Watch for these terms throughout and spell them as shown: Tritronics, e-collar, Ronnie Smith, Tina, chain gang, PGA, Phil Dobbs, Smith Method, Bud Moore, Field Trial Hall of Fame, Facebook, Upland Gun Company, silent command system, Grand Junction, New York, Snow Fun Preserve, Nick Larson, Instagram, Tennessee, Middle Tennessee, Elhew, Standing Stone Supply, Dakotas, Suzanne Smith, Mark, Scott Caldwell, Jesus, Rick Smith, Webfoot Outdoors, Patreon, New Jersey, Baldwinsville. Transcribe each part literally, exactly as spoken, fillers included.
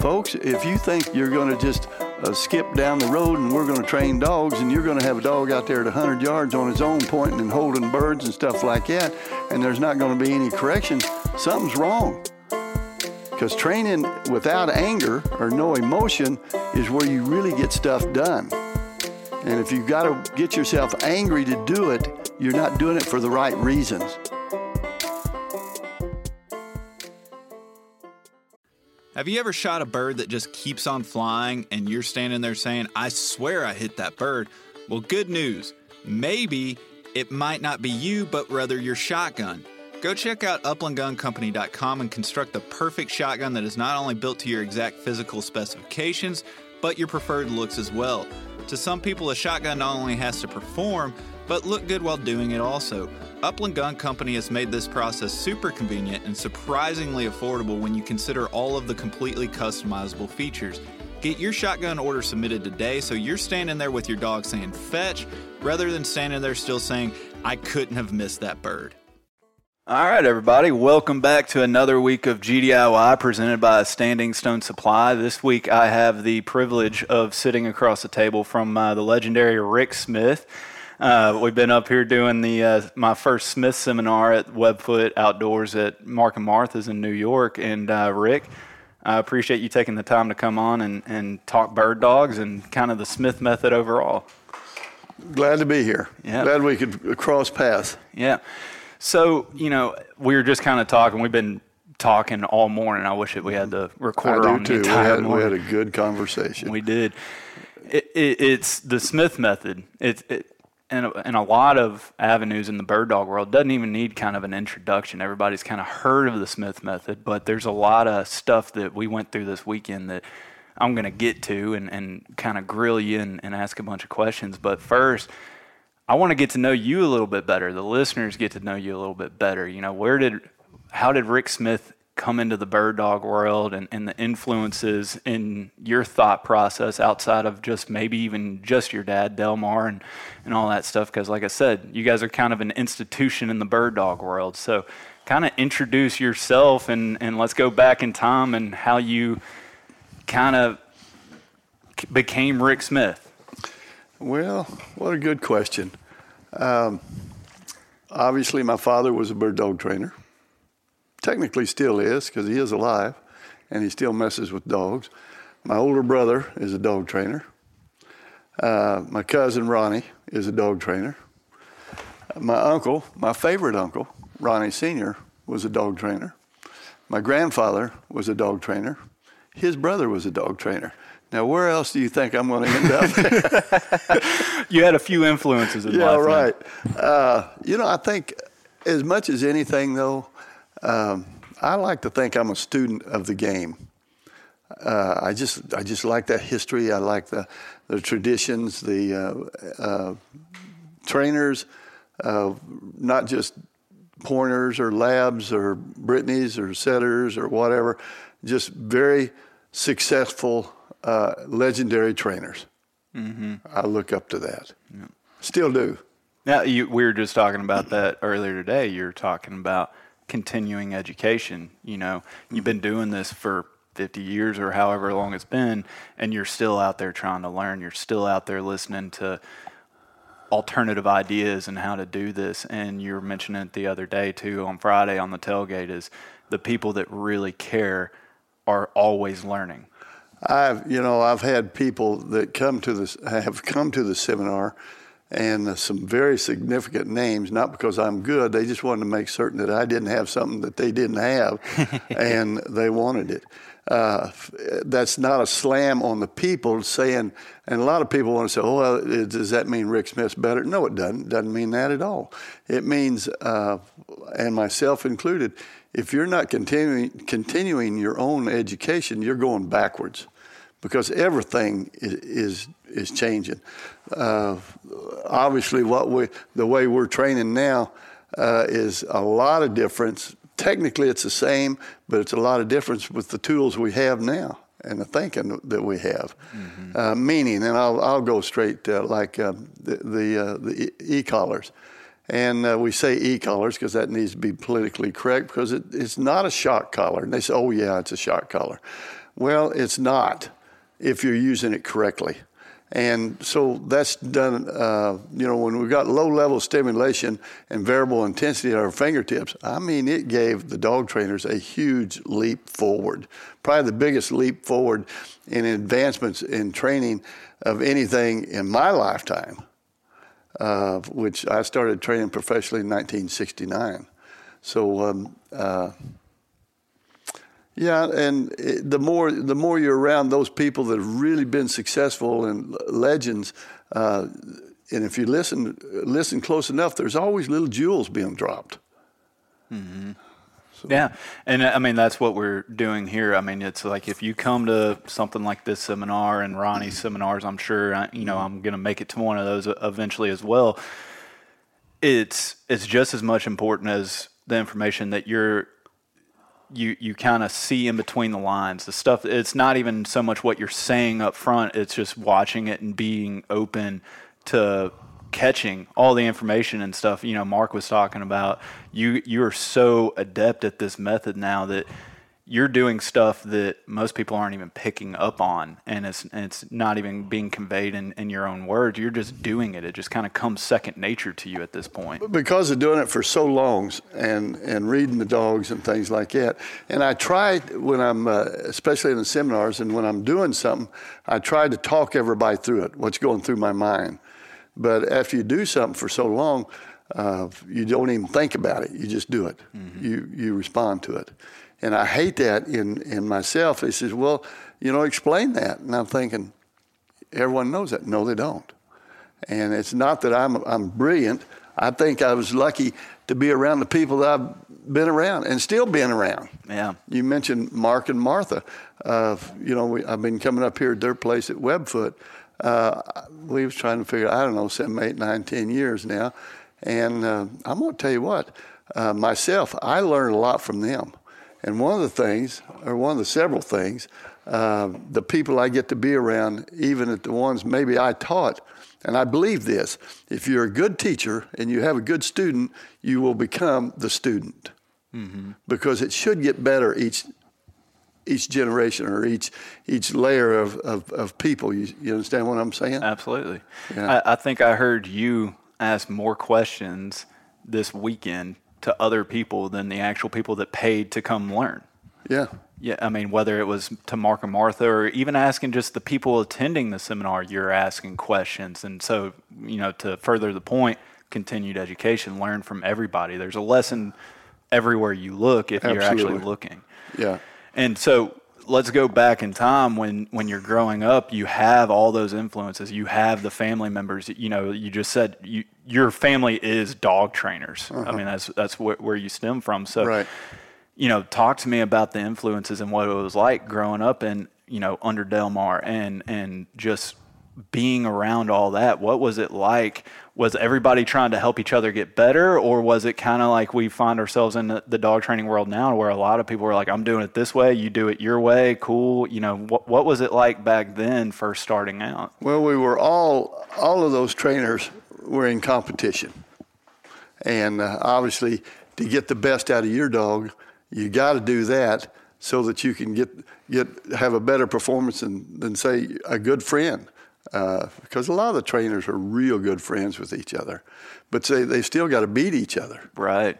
Folks, if you think you're going to just uh, skip down the road and we're going to train dogs and you're going to have a dog out there at one hundred yards on his own pointing and holding birds and stuff like that, and there's not going to be any correction, something's wrong. Because training without anger or no emotion is where you really get stuff done. And if you've got to get yourself angry to do it, you're not doing it for the right reasons. Have you ever shot a bird that just keeps on flying and you're standing there saying, I swear I hit that bird? Well, good news. Maybe it might not be you, but rather your shotgun. Go check out upland gun company dot com and construct the perfect shotgun that is not only built to your exact physical specifications, but your preferred looks as well. To some people, a shotgun not only has to perform, but look good while doing it also. Upland Gun Company has made this process super convenient and surprisingly affordable when you consider all of the completely customizable features. Get your shotgun order submitted today so you're standing there with your dog saying fetch, rather than standing there still saying, I couldn't have missed that bird. All right, everybody, welcome back to another week of G D I Y presented by Standing Stone Supply. This week I have the privilege of sitting across the table from uh, the legendary Rick Smith. Uh, we've been up here doing the uh, my first Smith seminar at Webfoot Outdoors at Mark and Martha's in New York. And uh, Rick, I appreciate you taking the time to come on and, and talk bird dogs and kind of the Smith method overall. Glad to be here. Yeah. Glad we could cross paths. Yeah. So, you know, we were just kind of talking. We've been talking all morning. I wish that we had the recorder on the entire morning. We had a good conversation. We did. It, it, it's the Smith method. It's it, And a, and a lot of avenues in the bird dog world doesn't even need kind of an introduction. Everybody's kind of heard of the Smith method, but there's a lot of stuff that we went through this weekend that I'm going to get to and, and kind of grill you and, and ask a bunch of questions. But first, I want to get to know you a little bit better. The listeners get to know you a little bit better. You know, where did, how did Rick Smith come into the bird dog world and, and the influences in your thought process outside of just maybe even just your dad, Delmar, and, and all that stuff? Because like I said, you guys are kind of an institution in the bird dog world. So kind of introduce yourself and, and let's go back in time and how you kind of became Rick Smith. Well, what a good question. Um, obviously, my father was a bird dog trainer. Technically still is, because he is alive, and he still messes with dogs. My older brother is a dog trainer. Uh, my cousin, Ronnie, is a dog trainer. My uncle, my favorite uncle, Ronnie Senior, was a dog trainer. My grandfather was a dog trainer. His brother was a dog trainer. Now, where else do you think I'm going to end up? You had a few influences in yeah, life. Yeah, right. Uh, you know, I think as much as anything, though, Um, I like to think I'm a student of the game. Uh, I just I just like that history. I like the, the traditions, the uh, uh, trainers, uh, not just pointers or labs or Brittany's or setters or whatever, just very successful, uh, legendary trainers. Mm-hmm. I look up to that. Yeah. Still do. Now, you, we were just talking about that earlier today. You were talking about continuing education. You know, you've been doing this for fifty years or however long it's been, and you're still out there trying to learn. You're still out there listening to alternative ideas and how to do this. And you were mentioning it the other day too on Friday on the tailgate is the people that really care are always learning. I've, you know, I've had people that come to this, have come to the seminar, and some very significant names, not because I'm good, they just wanted to make certain that I didn't have something that they didn't have, and they wanted it. Uh, that's not a slam on the people saying, and a lot of people want to say, oh, well, does that mean Rick Smith's better? No, it doesn't. It doesn't mean that at all. It means, uh, and myself included, if you're not continuing continuing your own education, you're going backwards, because everything is is, is changing. Uh, obviously, what we the way we're training now uh, is a lot of difference. Technically, it's the same, but it's a lot of difference with the tools we have now and the thinking that we have. Mm-hmm. Uh, meaning, and I'll I'll go straight uh, like uh, the the, uh, the e-collars. And uh, we say e-collars because that needs to be politically correct, because it, it's not a shock collar. And they say, oh, yeah, it's a shock collar. Well, it's not, if you're using it correctly. And so that's done, uh, you know, when we got low-level stimulation and variable intensity at our fingertips, I mean, it gave the dog trainers a huge leap forward, probably the biggest leap forward in advancements in training of anything in my lifetime. Uh, which I started training professionally in nineteen sixty-nine. So, um, uh, yeah, and it, the more the more you're around those people that have really been successful and legends, uh, and if you listen listen close enough, there's always little jewels being dropped. Mm-hmm. So. Yeah, and I mean, that's what we're doing here. I mean, it's like if you come to something like this seminar and Ronnie's seminars, I'm sure, I, you know, I'm going to make it to one of those eventually as well. It's it's just as much important as the information that you're, you you kind of see in between the lines. The stuff, it's not even so much what you're saying up front, it's just watching it and being open to catching all the information and stuff. You know, Mark was talking about you you are so adept at this method now that you're doing stuff that most people aren't even picking up on, and it's and it's not even being conveyed in, in your own words. You're just doing it. It just kind of comes second nature to you at this point. Because of doing it for so long and, and reading the dogs and things like that. And I try, when I'm, uh, especially in the seminars and when I'm doing something, I try to talk everybody through it, what's going through my mind. But after you do something for so long, uh, you don't even think about it. You just do it. Mm-hmm. You you respond to it. And I hate that in, in myself. They says, well, you know, explain that. And I'm thinking, everyone knows that. No, they don't. And it's not that I'm I'm brilliant. I think I was lucky to be around the people that I've been around and still been around. Yeah. You mentioned Mark and Martha. Uh, you know, we, I've been coming up here at their place at Webfoot. Uh, we was trying to figure, I don't know, seven, eight, nine, ten years now. And uh, I'm going to tell you what, uh, myself, I learned a lot from them. And one of the things, or one of the several things, uh, the people I get to be around, even at the ones maybe I taught, and I believe this, if you're a good teacher and you have a good student, you will become the student. Mm-hmm. Because it should get better each each generation or each each layer of, of, of people. You, you understand what I'm saying? Absolutely. Yeah. I, I think I heard you ask more questions this weekend to other people than the actual people that paid to come learn. Yeah. Yeah, I mean, whether it was to Mark and Martha or even asking just the people attending the seminar, you're asking questions. And so, you know, to further the point, continued education, learn from everybody. There's a lesson everywhere you look if Absolutely. You're actually looking. Yeah. And so let's go back in time when, when you're growing up, you have all those influences. You have the family members. You know, you just said you, your family is dog trainers. Uh-huh. I mean, that's that's wh- where you stem from. So, right. You know, talk to me about the influences and what it was like growing up and, you know, under Delmar and and just being around all that. What was it like? Was everybody trying to help each other get better, or was it kind of like we find ourselves in the, the dog training world now where a lot of people are like, I'm doing it this way, you do it your way, cool. You know, wh- what was it like back then first starting out? Well, we were all, all of those trainers were in competition. And uh, obviously to get the best out of your dog, you got to do that so that you can get, get have a better performance than, than say, a good friend Uh, because a lot of the trainers are real good friends with each other, but they they still got to beat each other. Right.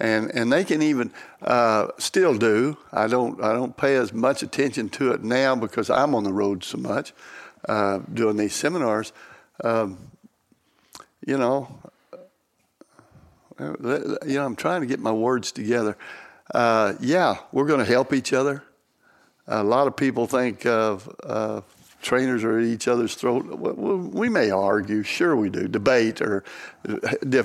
And and they can even uh, still do. I don't I don't pay as much attention to it now because I'm on the road so much, uh, doing these seminars. Um, you know, you know, I'm trying to get my words together. Uh, yeah, we're going to help each other. A lot of people think of uh, trainers are at each other's throat. We may argue, sure we do, debate or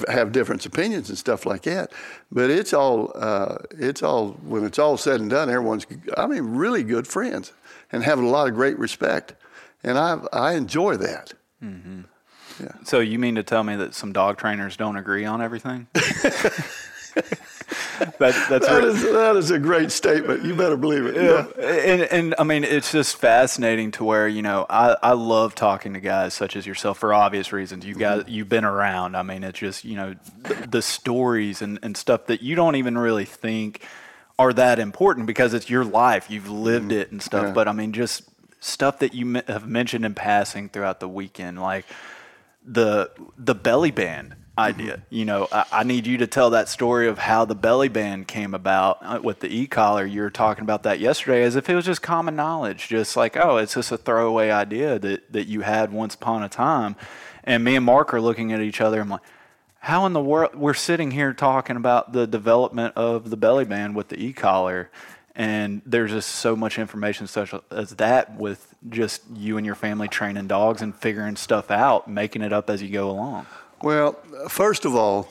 have different opinions and stuff like that. But it's all, uh, it's all when it's all said and done, everyone's, I mean, really good friends and have a lot of great respect. And I I enjoy that. Mm-hmm. Yeah. So you mean to tell me that some dog trainers don't agree on everything? that, that's that, is, that is a great statement. You better believe it. Yeah. Yeah. And, and I mean, it's just fascinating to where, you know, I, I love talking to guys such as yourself for obvious reasons. You've, got, you've been around. I mean, it's just, you know, the, the stories and, and stuff that you don't even really think are that important because it's your life. You've lived it and stuff. Yeah. But, I mean, just stuff that you have mentioned in passing throughout the weekend, like the the belly band idea. You know, I, I need you to tell that story of how the belly band came about with the e-collar. You were talking about that yesterday as if it was just common knowledge, just like, oh, it's just a throwaway idea that, that you had once upon a time. And me and Mark are looking at each other. I'm like, how in the world? We're sitting here talking about the development of the belly band with the e-collar. And there's just so much information such as that with just you and your family training dogs and figuring stuff out, making it up as you go along. Well, first of all,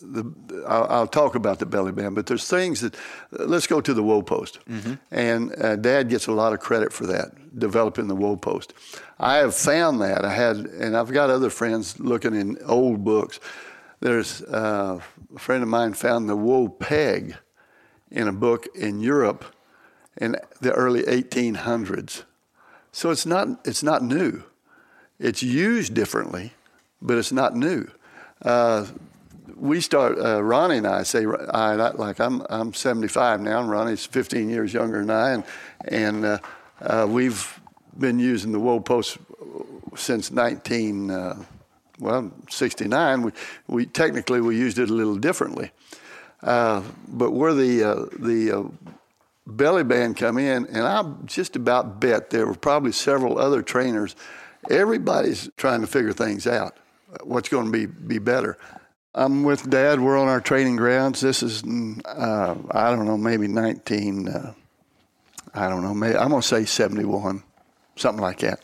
the, I'll talk about the belly band, but there's things that, let's go to the Whoa Post. Mm-hmm. And uh, Dad gets a lot of credit for that, developing the Whoa Post. I have found that. I had, and I've got other friends looking in old books. There's uh, a friend of mine found the Whoa Peg in a book in Europe in the early eighteen hundreds. So it's not it's not new. It's used differently, but it's not new. Uh, we start, uh, Ronnie and I say, I, like I'm I'm seventy-five now, and Ronnie's fifteen years younger than I, and, and uh, uh, we've been using the Whoa Post since nineteen, uh, well, sixty-nine. We, we technically, we used it a little differently. Uh, but where the uh, the uh, belly band come in, and I just about bet there were probably several other trainers. Everybody's trying to figure things out. What's going to be, be better? I'm with Dad. We're on our training grounds. This is uh, I don't know, maybe nineteen. Uh, I don't know. Maybe, I'm going to say seventy-one, something like that.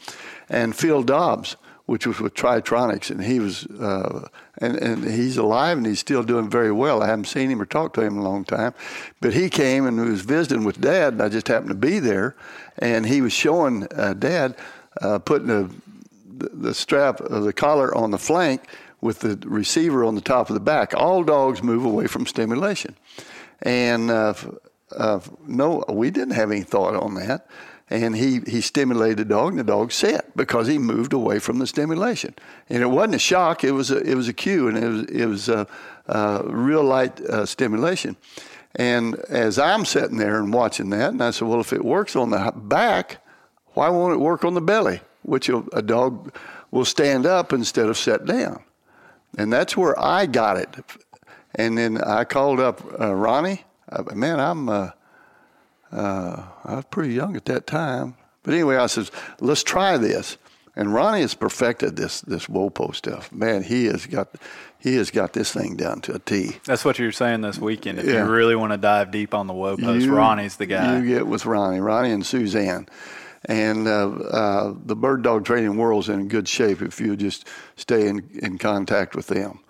And Phil Dobbs, which was with Tritronics, and he was, uh, and, and he's alive and he's still doing very well. I haven't seen him or talked to him in a long time, but he came and was visiting with Dad, and I just happened to be there, and he was showing uh, Dad uh, putting the, the strap, uh, the collar on the flank with the receiver on the top of the back. All dogs move away from stimulation. And uh, uh, no, we didn't have any thought on that. And he, he stimulated the dog, and the dog sat because he moved away from the stimulation. And it wasn't a shock; it was a, it was a cue, and it was it was a, a real light uh, stimulation. And as I'm sitting there and watching that, and I said, "Well, if it works on the back, why won't it work on the belly?" Which a, a dog will stand up instead of sit down. And that's where I got it. And then I called up uh, Ronnie. Uh, man, I'm. Uh, Uh, I was pretty young at that time. But anyway, I said, let's try this. And Ronnie has perfected this this Whoa Post stuff. Man, he has got he has got this thing down to a T. That's what you were saying this weekend. If yeah. you really want to dive deep on the Whoa Post, you, Ronnie's the guy. You get with Ronnie. Ronnie and Suzanne. And uh, uh, the bird dog training world's in good shape if you just stay in, in contact with them.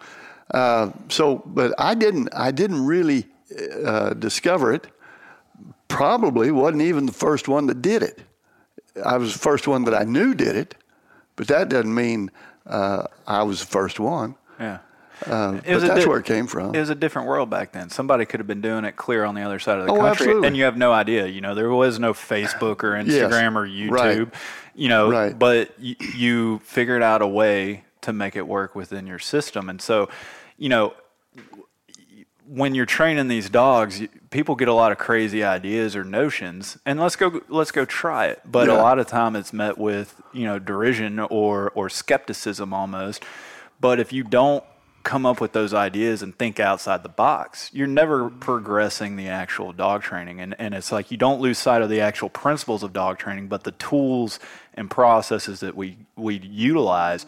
Uh, so, but I didn't, I didn't really uh, discover it. Probably wasn't even the first one that did it. I was the first one that I knew did it, but that doesn't mean uh, I was the first one. Yeah, uh, but that's di- where it came from. It was a different world back then. Somebody could have been doing it clear on the other side of the oh, country, absolutely. And you have no idea. You know, there was no Facebook or Instagram yes. or YouTube. Right. You know, right. But y- you figured out a way to make it work within your system, and so, you know, when you're training these dogs, people get a lot of crazy ideas or notions, and let's go let's go try it. But yeah. a lot of time it's met with, you know, derision or or skepticism almost. But if you don't come up with those ideas and think outside the box, you're never progressing the actual dog training. And and it's like you don't lose sight of the actual principles of dog training, but the tools and processes that we, we utilize,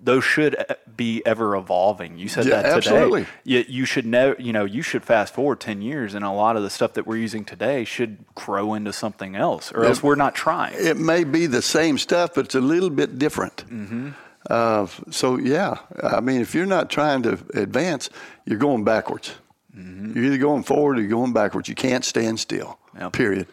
those should be ever evolving. You said yeah, that today. Absolutely. You, you should never, you know, you should fast forward ten years, and a lot of the stuff that we're using today should grow into something else, or it, else we're not trying. It may be the same stuff, but it's a little bit different. Mm-hmm. Uh, so, yeah, I mean, if you're not trying to advance, you're going backwards. Mm-hmm. You're either going forward or you're going backwards. You can't stand still, yep. period.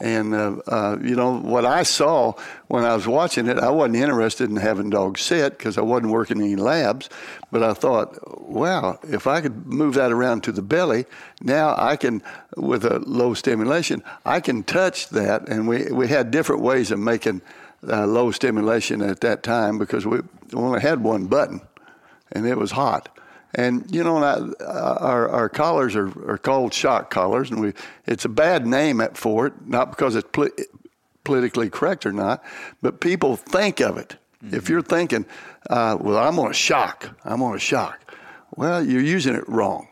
And, uh, uh, you know, what I saw when I was watching it, I wasn't interested in having dogs sit because I wasn't working in any labs. But I thought, wow, if I could move that around to the belly, now I can, with a low stimulation, I can touch that. And we, we had different ways of making Uh, low stimulation at that time because we only had one button, and it was hot. And you know, and I, uh, our our collars are, are called shock collars, and we it's a bad name for it, not because it's pl- politically correct or not, but people think of it. Mm-hmm. If you're thinking, uh, well, I'm going to shock, I'm going to shock, well, you're using it wrong.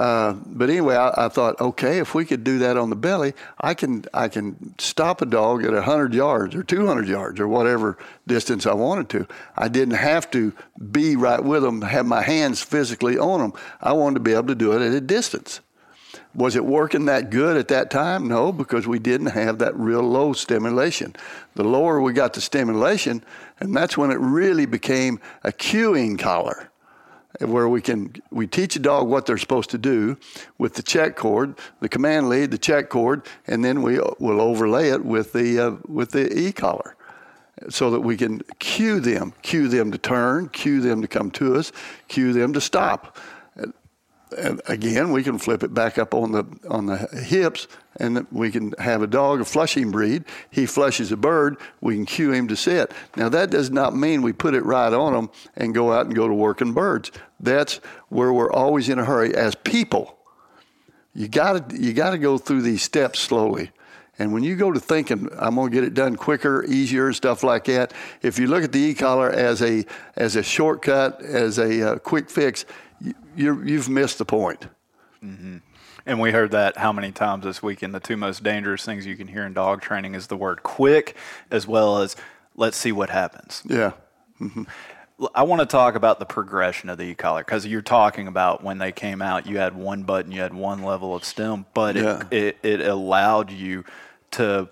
Uh, but anyway, I, I thought, okay, if we could do that on the belly, I can I can stop a dog at one hundred yards or two hundred yards or whatever distance I wanted to. I didn't have to be right with them, have my hands physically on them. I wanted to be able to do it at a distance. Was it working that good at that time? No, because we didn't have that real low stimulation. The lower we got the stimulation, and that's when it really became a cueing collar, where we can we teach a dog what they're supposed to do with the check cord, the command lead, the check cord, and then we will overlay it with the uh, with the e-collar, so that we can cue them, cue them to turn, cue them to come to us, cue them to stop. And again, we can flip it back up on the on the hips, and we can have a dog, a flushing breed. He flushes a bird. We can cue him to sit. Now, that does not mean we put it right on him and go out and go to working birds. That's where we're always in a hurry as people. You gotta you gotta go through these steps slowly. And when you go to thinking, I'm going to get it done quicker, easier, stuff like that, if you look at the e-collar as a as a shortcut, as a uh, quick fix, You're, you've missed the point. Mm-hmm. And we heard that how many times this weekend? The two most dangerous things you can hear in dog training is the word quick, as well as let's see what happens. Yeah. Mm-hmm. I want to talk about the progression of the e-collar, because you're talking about when they came out, you had one button, you had one level of stem, but yeah. it, it, it allowed you to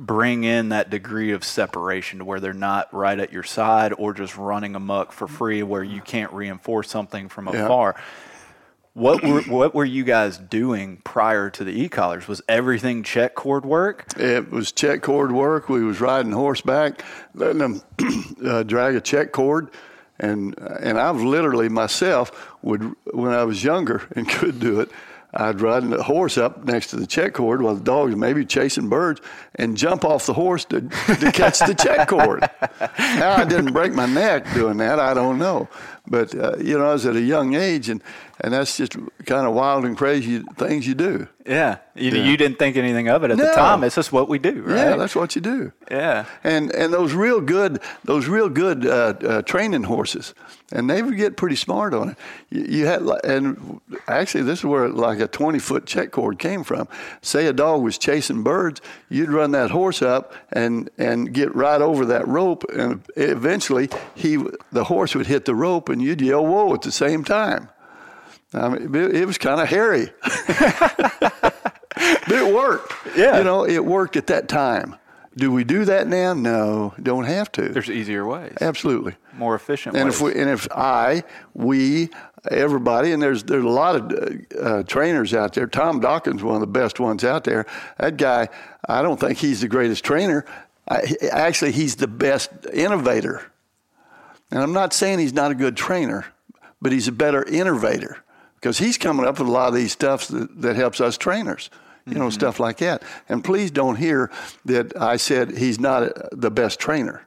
bring in that degree of separation to where they're not right at your side or just running amok for free where you can't reinforce something from afar. Yeah. What were, what were you guys doing prior to the e-collars? Was everything check cord work? It was check cord work. We was riding horseback, letting them uh, drag a check cord. And, and I've literally myself would, when I was younger and could do it, I'd ride the horse up next to the check cord while the dog's maybe chasing birds and jump off the horse to, to catch the check cord. Now, I didn't break my neck doing that. I don't know. But, uh, you know, I was at a young age, and, and that's just kind of wild and crazy things you do. Yeah. You, yeah. you didn't think anything of it at no. the time. It's just what we do, right? Yeah, that's what you do. Yeah. And and those real good those real good uh, uh, training horses, and they would get pretty smart on it. You, you had, and actually, this is where like a twenty-foot check cord came from. Say a dog was chasing birds, you'd run that horse up and, and get right over that rope, and eventually he the horse would hit the rope, and and you'd yell, whoa, at the same time. I mean, it, it was kind of hairy. But it worked. Yeah. You know, it worked at that time. Do we do that now? No, don't have to. There's easier ways. Absolutely. More efficient and ways. If we, and if I, we, everybody, and there's there's a lot of uh, trainers out there. Tom Dawkins, one of the best ones out there. That guy, I don't think he's the greatest trainer. I, actually, he's the best innovator. And I'm not saying he's not a good trainer, but he's a better innovator because he's coming up with a lot of these stuffs that, that helps us trainers, you mm-hmm. know, stuff like that. And please don't hear that I said he's not a, the best trainer.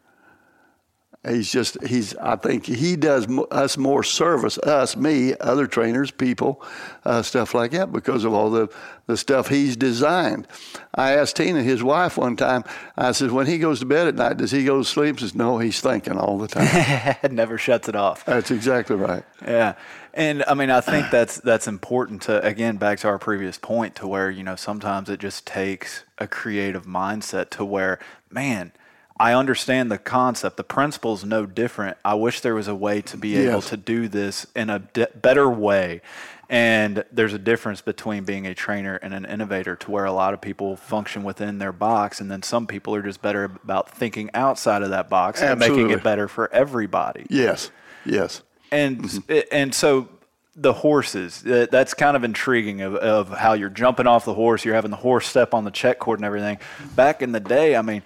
He's just, he's, I think he does us more service, us, me, other trainers, people, uh, stuff like that, because of all the, the stuff he's designed. I asked Tina, his wife, one time, I said, when he goes to bed at night, does he go to sleep? She says, no, he's thinking all the time. Never shuts it off. That's exactly right. Yeah. And I mean, I think that's, that's important to, again, back to our previous point, to where, you know, sometimes it just takes a creative mindset to where, man, I understand the concept. The principle is no different. I wish there was a way to be able yes. to do this in a de- better way. And there's a difference between being a trainer and an innovator, to where a lot of people function within their box, and then some people are just better about thinking outside of that box Absolutely. and making it better for everybody. Yes, yes. And mm-hmm. and so the horses, that's kind of intriguing of, of how you're jumping off the horse, you're having the horse step on the check cord and everything. Back in the day, I mean...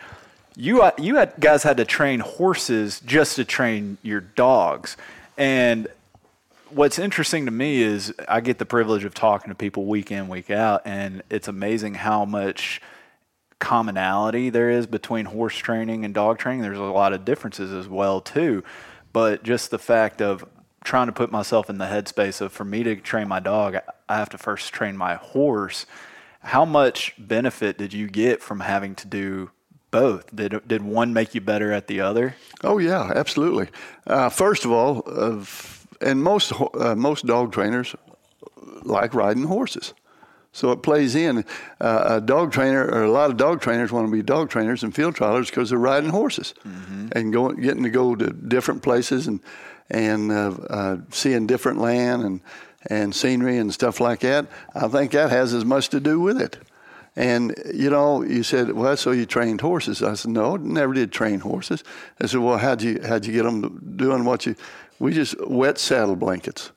You you had, guys had to train horses just to train your dogs. And what's interesting to me is I get the privilege of talking to people week in, week out, and it's amazing how much commonality there is between horse training and dog training. There's a lot of differences as well, too. But just the fact of trying to put myself in the headspace of, for me to train my dog, I have to first train my horse. How much benefit did you get from having to do both? Did did one make you better at the other? Oh yeah, absolutely. Uh, first of all, uh, and most uh, most dog trainers like riding horses, so it plays in. Uh, a dog trainer, or a lot of dog trainers, want to be dog trainers and field trialers because they're riding horses mm-hmm. and going, getting to go to different places and and uh, uh, seeing different land and and scenery and stuff like that. I think that has as much to do with it. And, you know, you said, well, so you trained horses. I said, no, never did train horses. I said, well, how'd you, how'd you get them doing what you, we just wet saddle blankets.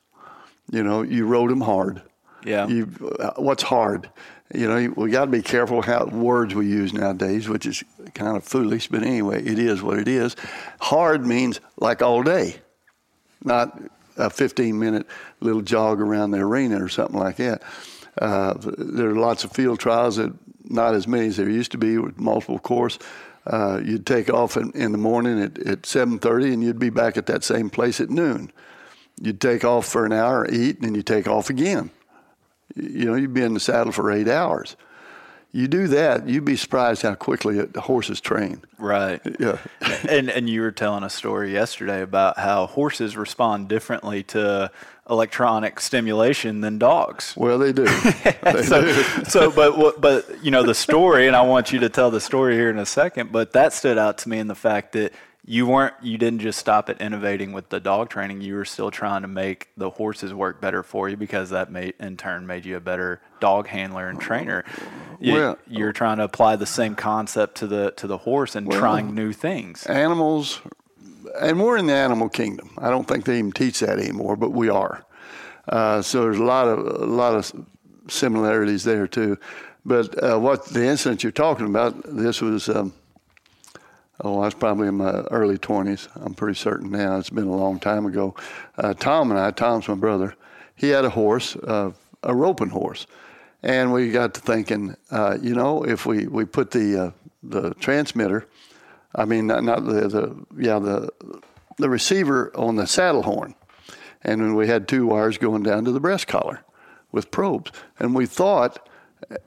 You know, you rode them hard. Yeah. You, what's hard? You know, we got to be careful how words we use nowadays, which is kind of foolish. But anyway, it is what it is. Hard means like all day, not a fifteen-minute little jog around the arena or something like that. Uh, there are lots of field trials that not as many as there used to be with multiple course. Uh, you'd take off in, in the morning at, at seven thirty and you'd be back at that same place at noon. You'd take off for an hour, eat, and you take off again. You know, you'd be in the saddle for eight hours. You do that, you'd be surprised how quickly the horses train. Right. Yeah. and and you were telling a story yesterday about how horses respond differently to electronic stimulation than dogs. Well, they do. They so, do. so, but but you know the story, and I want you to tell the story here in a second. But that stood out to me in the fact that you weren't, you didn't just stop at innovating with the dog training. You were still trying to make the horses work better for you, because that made, in turn made you a better dog handler and trainer. You, well, you're trying to apply the same concept to the to the horse and well, trying new things. Animals. And we're in the animal kingdom. I don't think they even teach that anymore, but we are. Uh, so there's a lot of a lot of similarities there too. But uh, what the incident you're talking about, this was, um, oh, I was probably in my early twenties. I'm pretty certain now. It's been a long time ago. Uh, Tom and I, Tom's my brother, he had a horse, uh, a roping horse. And we got to thinking, uh, you know, if we, we put the uh, the transmitter, I mean, not, not the, the yeah the the receiver on the saddle horn, and then we had two wires going down to the breast collar with probes, and we thought,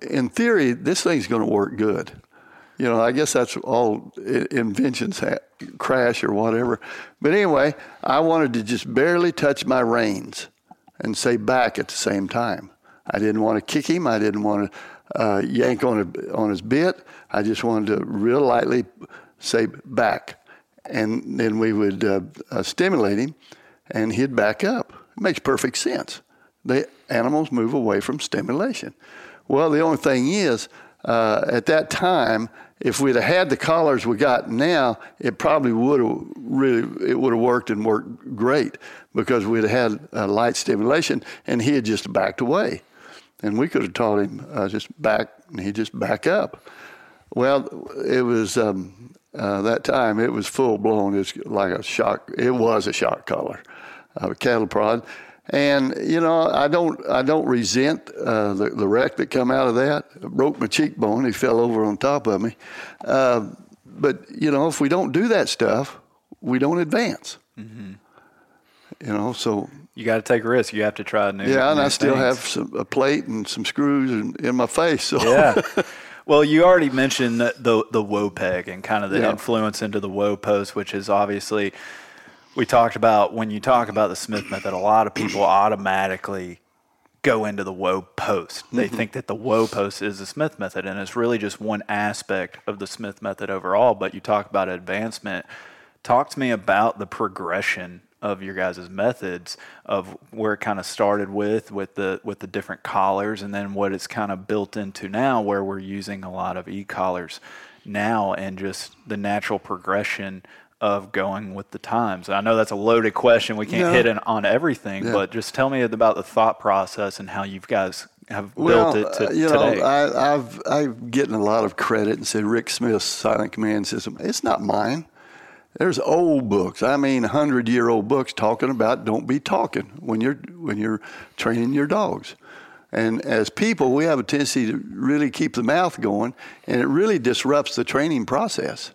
in theory, this thing's going to work good. You know, I guess that's all inventions ha- crash or whatever. But anyway, I wanted to just barely touch my reins and say back at the same time. I didn't want to kick him. I didn't want to uh, yank on a, on his bit. I just wanted to real lightly say back, and then we would uh, uh, stimulate him, and he'd back up. It makes perfect sense. The animals move away from stimulation. Well, the only thing is, uh, at that time, if we'd have had the collars we got now, it probably would have really it would have worked and worked great, because we'd have had uh, light stimulation, and he had just backed away, and we could have taught him uh, just back, and he just back up. Well, it was. Um, Uh, that time it was full blown. It's like a shock. It was a shock collar, a cattle prod, and you know I don't I don't resent uh, the the wreck that come out of that. I broke my cheekbone. He fell over on top of me. Uh, but you know if we don't do that stuff, we don't advance. Mm-hmm. You know, so you got to take a risk. You have to try new. Yeah, and new I still things. have some, a plate and some screws in, in my face. So. Yeah. Well, you already mentioned the the Whoa Peg and kind of the yeah. influence into the Whoa Post, which is obviously we talked about when you talk about the Smith Method. A lot of people automatically go into the Whoa Post. They mm-hmm. think that the Whoa Post is the Smith Method, and it's really just one aspect of the Smith Method overall. But you talk about advancement. Talk to me about the progression of your guys' methods, of where it kind of started with, with the with the different collars, and then what it's kind of built into now, where we're using a lot of e-collars now, and just the natural progression of going with the times. I know that's a loaded question. We can't no. hit it on everything, yeah. but just tell me about the thought process and how you guys have well, built it to uh, you today. Know, I, I've I've getting a lot of credit and said Rick Smith's silent command system. It's not mine. There's old books, I mean, hundred-year-old books talking about don't be talking when you're when you're training your dogs. And as people, we have a tendency to really keep the mouth going, and it really disrupts the training process.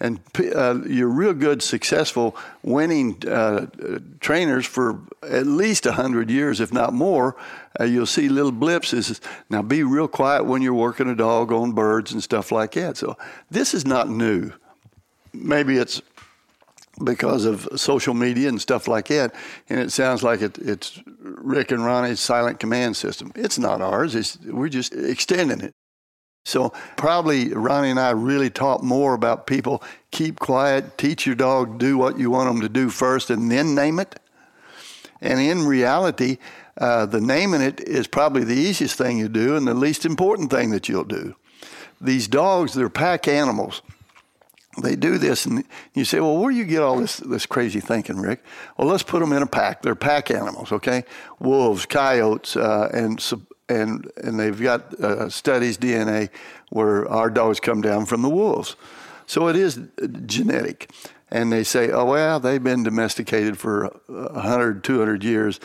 And uh, you're real good, successful, winning uh, trainers for at least one hundred years, if not more. Uh, you'll see little blips. Is now be real quiet when you're working a dog on birds and stuff like that. So this is not new. Maybe it's because of social media and stuff like that, and it sounds like it, it's Rick and Ronnie's silent command system. It's not ours. It's, we're just extending it. So probably Ronnie and I really talk more about people, keep quiet, teach your dog, do what you want them to do first, and then name it. And in reality, uh, the naming it is probably the easiest thing you do and the least important thing that you'll do. These dogs, they're pack animals. They do this, and you say, well, where do you get all this this crazy thinking, Rick? Well, let's put them in a pack. They're pack animals, okay? Wolves, coyotes, uh, and and and they've got uh, studies, D N A, where our dogs come down from the wolves. So it is genetic. And they say, oh, well, they've been domesticated for one hundred, two hundred years.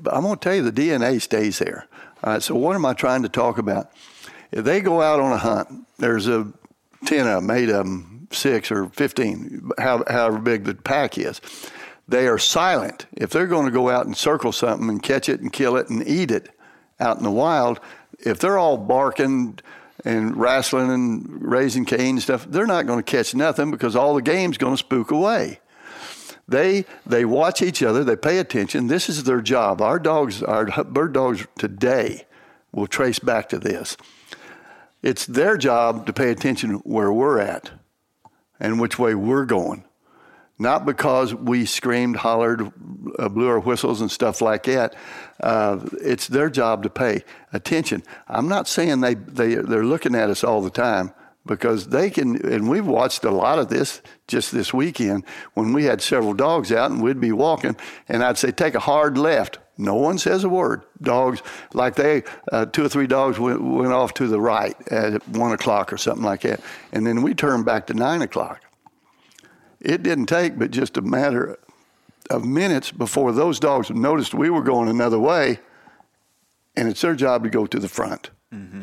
But I'm going to tell you, the D N A stays there. All right, so what am I trying to talk about? If they go out on a hunt, there's a ten of them, eight of them, six or fifteen, however big the pack is. They are silent. If they're going to go out and circle something and catch it and kill it and eat it out in the wild, if they're all barking and wrestling and raising cane and stuff, they're not going to catch nothing because all the game's going to spook away. They they watch each other. They pay attention. This is their job. Our dogs, our bird dogs today will trace back to this. It's their job to pay attention where we're at and which way we're going. Not because we screamed, hollered, uh, blew our whistles and stuff like that. Uh, it's their job to pay attention. I'm not saying they, they, they're looking at us all the time, because they can, and we've watched a lot of this just this weekend when we had several dogs out and we'd be walking and I'd say, take a hard left. No one says a word. Dogs, like they, uh, two or three dogs went, went off to the right at one o'clock or something like that. And then we turned back to nine o'clock. It didn't take but just a matter of minutes before those dogs noticed we were going another way, and it's their job to go to the front. Mm-hmm.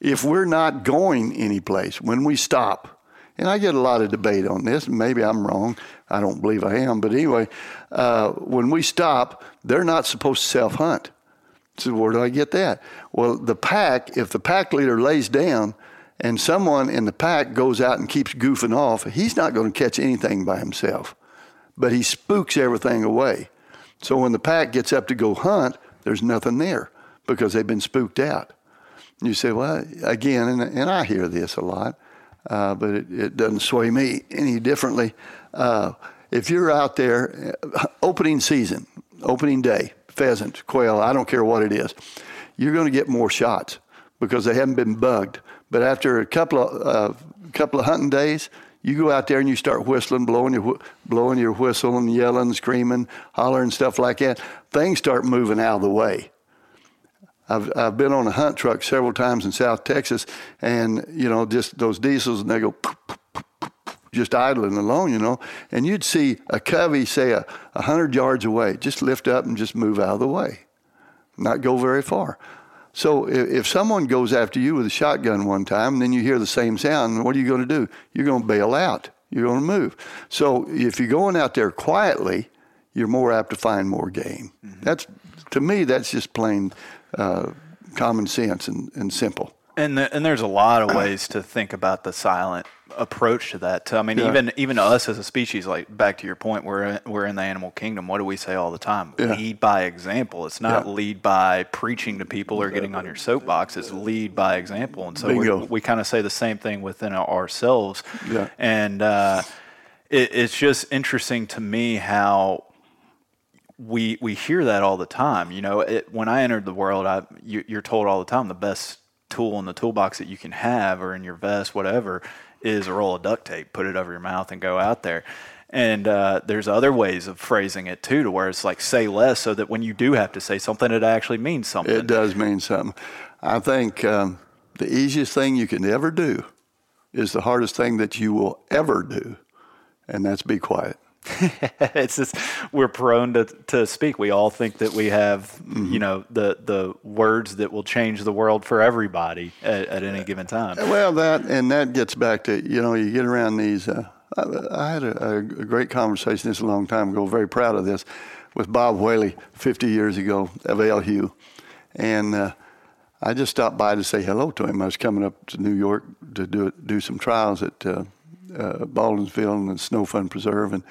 If we're not going anyplace, when we stop, and I get a lot of debate on this, maybe I'm wrong, I don't believe I am, but anyway, uh, when we stop, they're not supposed to self-hunt. So where do I get that? Well, the pack, if the pack leader lays down and someone in the pack goes out and keeps goofing off, he's not going to catch anything by himself, but he spooks everything away. So when the pack gets up to go hunt, there's nothing there because they've been spooked out. You say, well, again, and, and I hear this a lot, uh, but it, it doesn't sway me any differently. Uh, if you're out there, opening season, opening day, pheasant, quail, I don't care what it is, you're going to get more shots because they haven't been bugged. But after a couple of uh, couple of hunting days, you go out there and you start whistling, blowing your wh- blowing your whistle and yelling, screaming, hollering, stuff like that. Things start moving out of the way. I've I've been on a hunt truck several times in South Texas, and you know, just those diesels, and they go poof, poof, poof, poof, just idling along, you know. And you'd see a covey, say a, a hundred yards away, just lift up and just move out of the way, not go very far. So if, if someone goes after you with a shotgun one time, and then you hear the same sound, what are you going to do? You're going to bail out. you don't move. So if you're going out there quietly, you're more apt to find more game. Mm-hmm. That's, to me, that's just plain uh, common sense and, and simple. And the, and there's a lot of ways to think about the silent approach to that. I mean, yeah. even even us as a species, like back to your point, we're we're in the animal kingdom. What do we say all the time? Yeah. Lead by example. It's not yeah. lead by preaching to people or getting on your soapbox. It's lead by example. And so we, we kind of say the same thing within ourselves. Yeah. And uh, it, it's just interesting to me how we we hear that all the time. You know, it, when I entered the world, I you, you're told all the time the best tool in the toolbox that you can have or in your vest, whatever, is a roll of duct tape. Put it over your mouth and go out there. And uh, there's other ways of phrasing it too, to where it's like say less, so that when you do have to say something, it actually means something. It does mean something. I think um, the easiest thing you can ever do is the hardest thing that you will ever do, and that's be quiet. It's just we're prone to, to speak. We all think that we have, mm-hmm. you know, the the words that will change the world for everybody at, at any given time. Well, that and that gets back to, you know, you get around these. Uh, I, I had a, a great conversation this a long time ago. Very proud of this with Bob Whaley fifty years ago of Elhew, and uh, I just stopped by to say hello to him. I was coming up to New York to do do some trials at uh, uh, Baldwinsville and the Snow Fun Preserve and.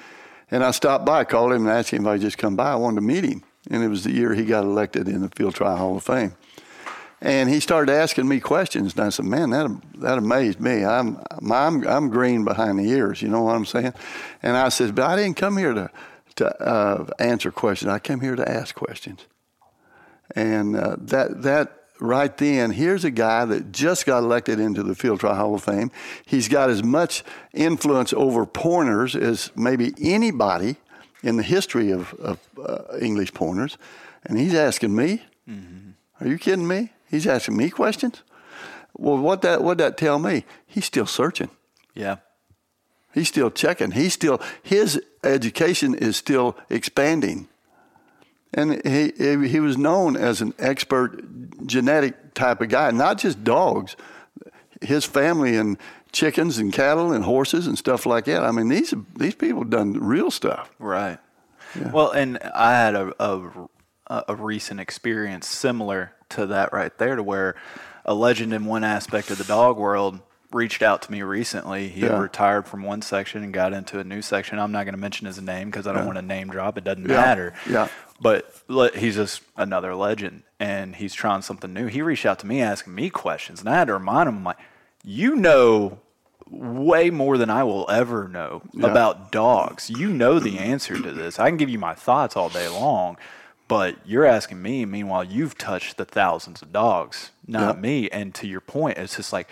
And I stopped by, called him and asked him if I'd just come by. I wanted to meet him. And it was the year he got elected in the Field Trial Hall of Fame. And he started asking me questions. And I said, man, that that amazed me. I'm I'm, I'm green behind the ears. You know what I'm saying? And I said, but I didn't come here to, to uh, answer questions. I came here to ask questions. And uh, that that right then, here's a guy that just got elected into the Field Trial Hall of Fame. He's got as much influence over pointers as maybe anybody in the history of, of uh, English pointers. And he's asking me, mm-hmm. are you kidding me? He's asking me questions? Well, what that what that tell me? He's still searching. Yeah. He's still checking. He's still, his education is still expanding. And he he was known as an expert genetic type of guy, not just dogs, his family and chickens and cattle and horses and stuff like that. I mean, these these people done real stuff. Right. Yeah. Well, and I had a, a a recent experience similar to that right there, to where a legend in one aspect of the dog world reached out to me recently. He yeah. had retired from one section and got into a new section. I'm not going to mention his name because I don't yeah. want to name drop. It doesn't yeah. matter. Yeah. But he's just another legend, and he's trying something new. He reached out to me asking me questions, and I had to remind him, I'm like, you know way more than I will ever know yeah. about dogs. You know the answer to this. I can give you my thoughts all day long, but you're asking me. Meanwhile, you've touched the thousands of dogs, not yeah. me. And to your point, it's just like,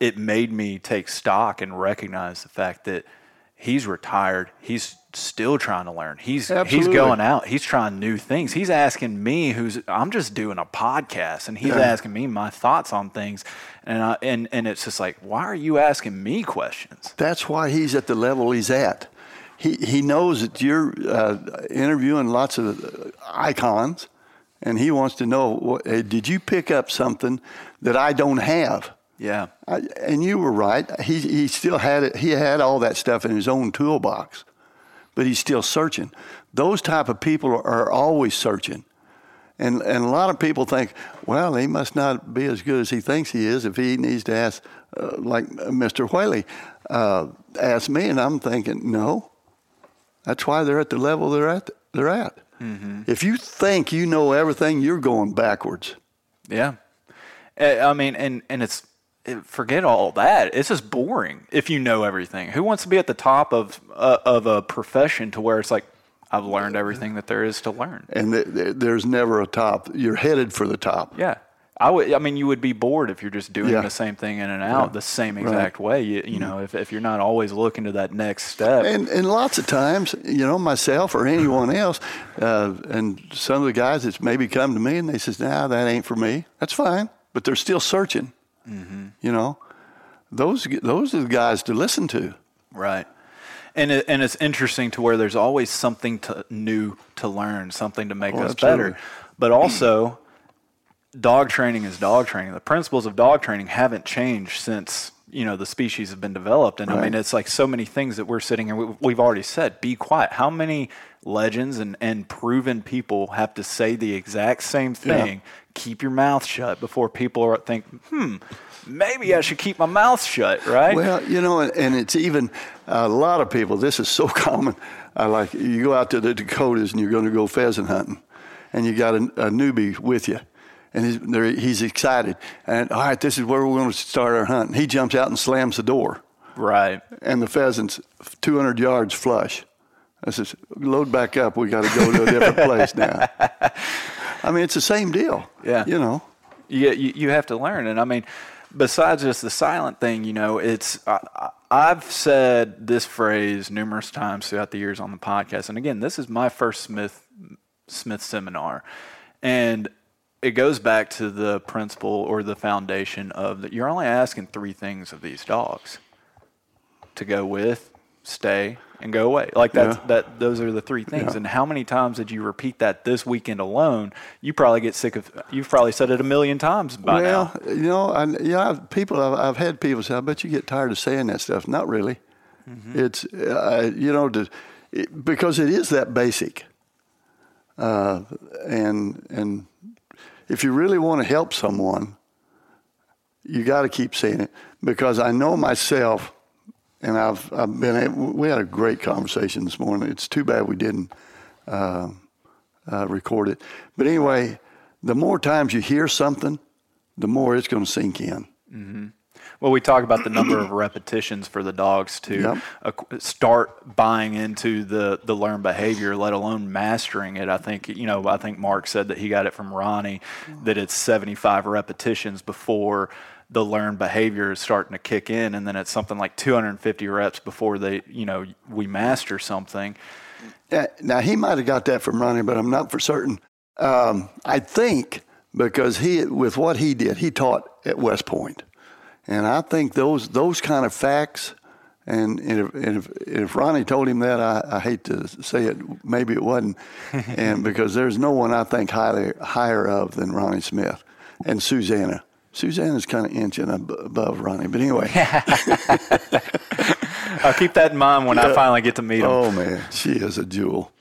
it made me take stock and recognize the fact that he's retired. He's still trying to learn. He's Absolutely. He's going out. He's trying new things. He's asking me, who's I'm just doing a podcast, and he's yeah. asking me my thoughts on things. And I, and and it's just like, why are you asking me questions? That's why he's at the level he's at. He he knows that you're uh, interviewing lots of icons, and he wants to know, hey, did you pick up something that I don't have? Yeah, I, and you were right. He he still had it. He had all that stuff in his own toolbox, but he's still searching. Those type of people are, are always searching, and and a lot of people think, well, he must not be as good as he thinks he is if he needs to ask, uh, like Mister Whaley, uh, asked me, and I'm thinking, no, that's why they're at the level they're at. They're at. Mm-hmm. If you think you know everything, you're going backwards. Yeah, I mean, and and it's. Forget all that. It's just boring if you know everything. Who wants to be at the top of uh, of a profession to where it's like, I've learned everything that there is to learn? And th- th- there's never a top. You're headed for the top. Yeah. I would. I mean, you would be bored if you're just doing yeah. the same thing in and out yeah. the same exact right. way. You, you know, if, if you're not always looking to that next step. And, and lots of times, you know, myself or anyone else, uh, and some of the guys that's maybe come to me and they says, nah, that ain't for me. That's fine. But they're still searching. Mm-hmm. You know, those those are the guys to listen to, right? And it, and it's interesting to where there's always something to, new to learn, something to make oh, us absolutely. better. But also, dog training is dog training. The principles of dog training haven't changed since you know, the species have been developed. And right. I mean, it's like so many things that we're sitting here. We, we've already said, be quiet. How many legends and, and proven people have to say the exact same thing? Yeah. Keep your mouth shut before people are think, hmm, maybe I should keep my mouth shut, right? Well, you know, and it's even a lot of people. This is so common. I like you go out to the Dakotas and you're going to go pheasant hunting, and you got a, a newbie with you. And he's, he's excited. And, all right, this is where we're going to start our hunt. And he jumps out and slams the door. Right. And the pheasant's two hundred yards flush. I says, load back up. We got to go to a different place now. I mean, it's the same deal. Yeah. You know. You, you, you have to learn. And, I mean, besides just the silent thing, you know, it's I, I've said this phrase numerous times throughout the years on the podcast. And, again, this is my first Smith Smith seminar. And it goes back to the principle or the foundation of that you're only asking three things of these dogs: to go with, stay, and go away. Like that's, yeah. that, those are the three things. Yeah. And how many times did you repeat that this weekend alone? You probably get sick of. You've probably said it a million times by well, now. Well, you know, I, yeah, I've, people. I've, I've had people say, "I bet you get tired of saying that stuff." Not really. Mm-hmm. It's uh, you know, to, it, because it is that basic, uh, and and. If you really want to help someone, you got to keep saying it, because I know myself, and I've I've been. We had a great conversation this morning. It's too bad we didn't uh, uh, record it. But anyway, the more times you hear something, the more it's going to sink in. Mm-hmm. Well, we talk about the number of repetitions for the dogs to yep. start buying into the, the learned behavior, let alone mastering it. I think, you know, I think Mark said that he got it from Ronnie, that it's seventy-five repetitions before the learned behavior is starting to kick in. And then it's something like two hundred fifty reps before they, you know, we master something. Now, he might have got that from Ronnie, but I'm not for certain. Um, I think because he, with what he did, he taught at West Point. And I think those those kind of facts, and, and, if, and if, if Ronnie told him that, I, I hate to say it, maybe it wasn't, and because there's no one I think highly, higher of than Ronnie Smith and Susanna. Susanna's kind of inching above Ronnie, but anyway. I'll keep that in mind when yeah. I finally get to meet him. Oh, man, she is a jewel.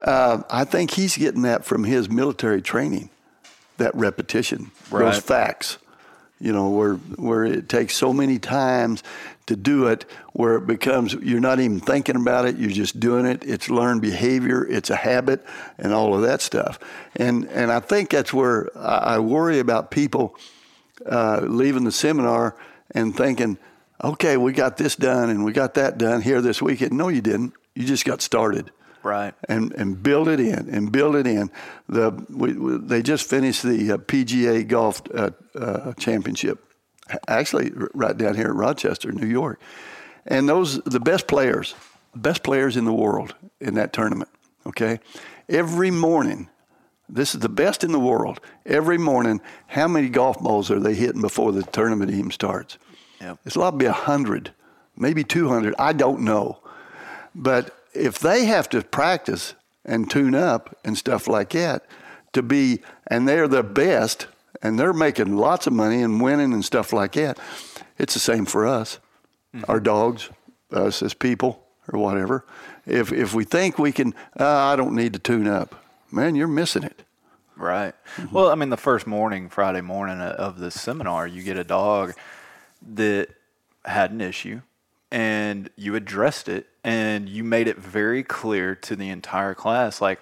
Uh, I think he's getting that from his military training, that repetition, right. those facts. You know, where where it takes so many times to do it, where it becomes, you're not even thinking about it, you're just doing it. It's learned behavior, it's a habit, and all of that stuff. And and I think that's where I worry about people uh, leaving the seminar and thinking, okay, we got this done and we got that done here this weekend. No, you didn't. You just got started. Right. And and build it in and build it in. The we, we, they just finished the uh, P G A Golf uh, uh, Championship, actually right down here in Rochester, New York. And those the best players, best players in the world in that tournament. Okay, every morning, this is the best in the world. Every morning, how many golf balls are they hitting before the tournament even starts? Yep. It's allowed to be a hundred, maybe two hundred. I don't know, but if they have to practice and tune up and stuff like that to be, and they're the best, and they're making lots of money and winning and stuff like that, it's the same for us, mm-hmm. our dogs, us as people or whatever. If if we think we can, uh, I don't need to tune up, man, you're missing it. Right. Mm-hmm. Well, I mean, the first morning, Friday morning of the seminar, you get a dog that had an issue, and you addressed it. And you made it very clear to the entire class, like,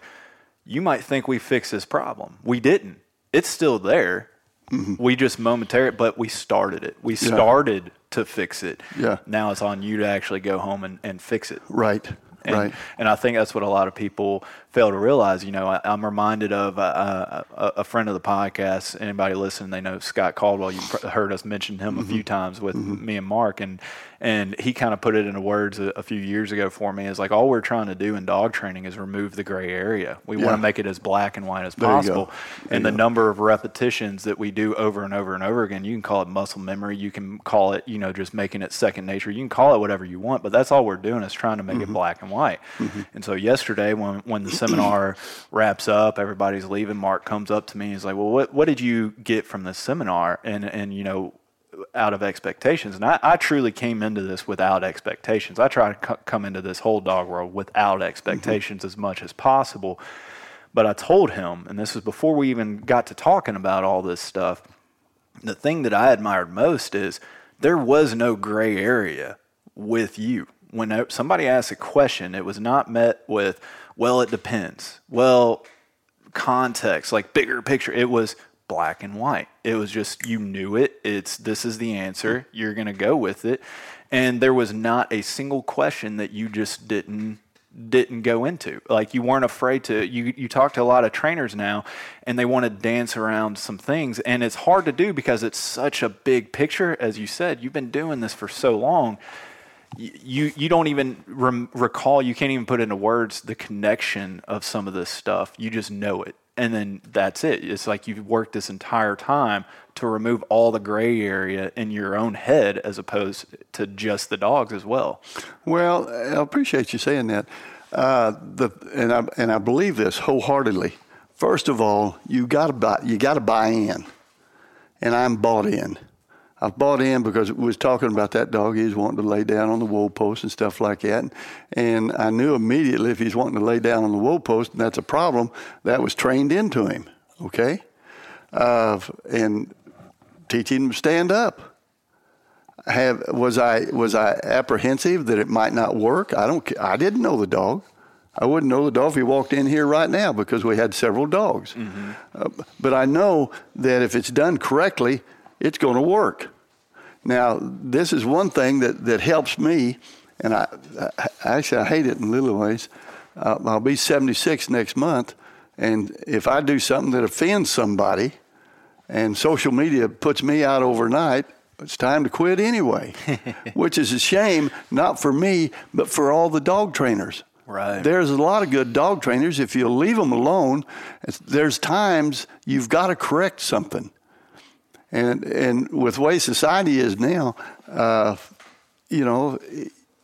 you might think we fixed this problem. We didn't. It's still there. Mm-hmm. We just momentarily, but we started it. We yeah. started to fix it. Yeah. Now it's on you to actually go home and, and fix it. Right, and, right. And I think that's what a lot of people fail to realize. You know, I, I'm reminded of a, a, a friend of the podcast. Anybody listening, they know Scott Caldwell. You've heard us mention him mm-hmm. a few times with mm-hmm. me and Mark. And And he kind of put it into words a, a few years ago for me, is like, all we're trying to do in dog training is remove the gray area. We yeah. want to make it as black and white as there possible. And the go. number of repetitions that we do over and over and over again, you can call it muscle memory. You can call it, you know, just making it second nature. You can call it whatever you want, but that's all we're doing is trying to make mm-hmm. it black and white. Mm-hmm. And so yesterday when, when the seminar wraps up, everybody's leaving, Mark comes up to me. He's like, well, what, what did you get from this seminar? And, and you know, out of expectations. And I, I truly came into this without expectations. I try to c- come into this whole dog world without expectations mm-hmm. as much as possible. But I told him, and this was before we even got to talking about all this stuff, the thing that I admired most is there was no gray area with you. When somebody asked a question, it was not met with, well, it depends. Well, context, like bigger picture. It was black and white. It was just, you knew it. It's, this is the answer. You're going to go with it. And there was not a single question that you just didn't didn't go into. Like, you weren't afraid to, you, you talk to a lot of trainers now and they want to dance around some things. And it's hard to do because it's such a big picture. As you said, you've been doing this for so long. You you don't even rem- recall, you can't even put into words the connection of some of this stuff. You just know it. And then that's it. It's like you've worked this entire time to remove all the gray area in your own head as opposed to just the dogs as well. Well, I appreciate you saying that. Uh, the and I and I believe this wholeheartedly. First of all, you got to buy you got to buy in, and I'm bought in. I've bought in because we was talking about that dog. He's wanting to lay down on the Whoa Post and stuff like that. And, and I knew immediately if he's wanting to lay down on the Whoa Post, and that's a problem, that was trained into him, okay? Uh, and teaching him to stand up. Have was I was I apprehensive that it might not work? I don't. I didn't know the dog. I wouldn't know the dog if he walked in here right now because we had several dogs. Mm-hmm. Uh, but I know that if it's done correctly, it's going to work. Now, this is one thing that, that helps me, and I, I actually I hate it in little ways. Uh, I'll be seventy-six next month, and if I do something that offends somebody, and social media puts me out overnight, it's time to quit anyway, which is a shame, not for me, but for all the dog trainers. Right. There's a lot of good dog trainers. If you leave them alone, there's times you've got to correct something. And and with the way society is now, uh, you know,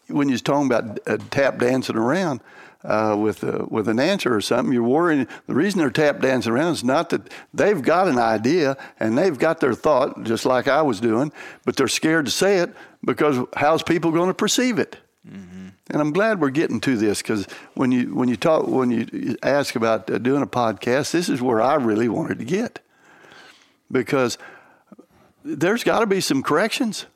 when you're talking about uh, tap dancing around uh, with uh, with an answer or something, you're worrying. The reason they're tap dancing around is not that they've got an idea and they've got their thought, just like I was doing, but they're scared to say it because how's people going to perceive it? Mm-hmm. And I'm glad we're getting to this because when you when you talk when you ask about uh, doing a podcast, this is where I really wanted to get because. There's got to be some corrections,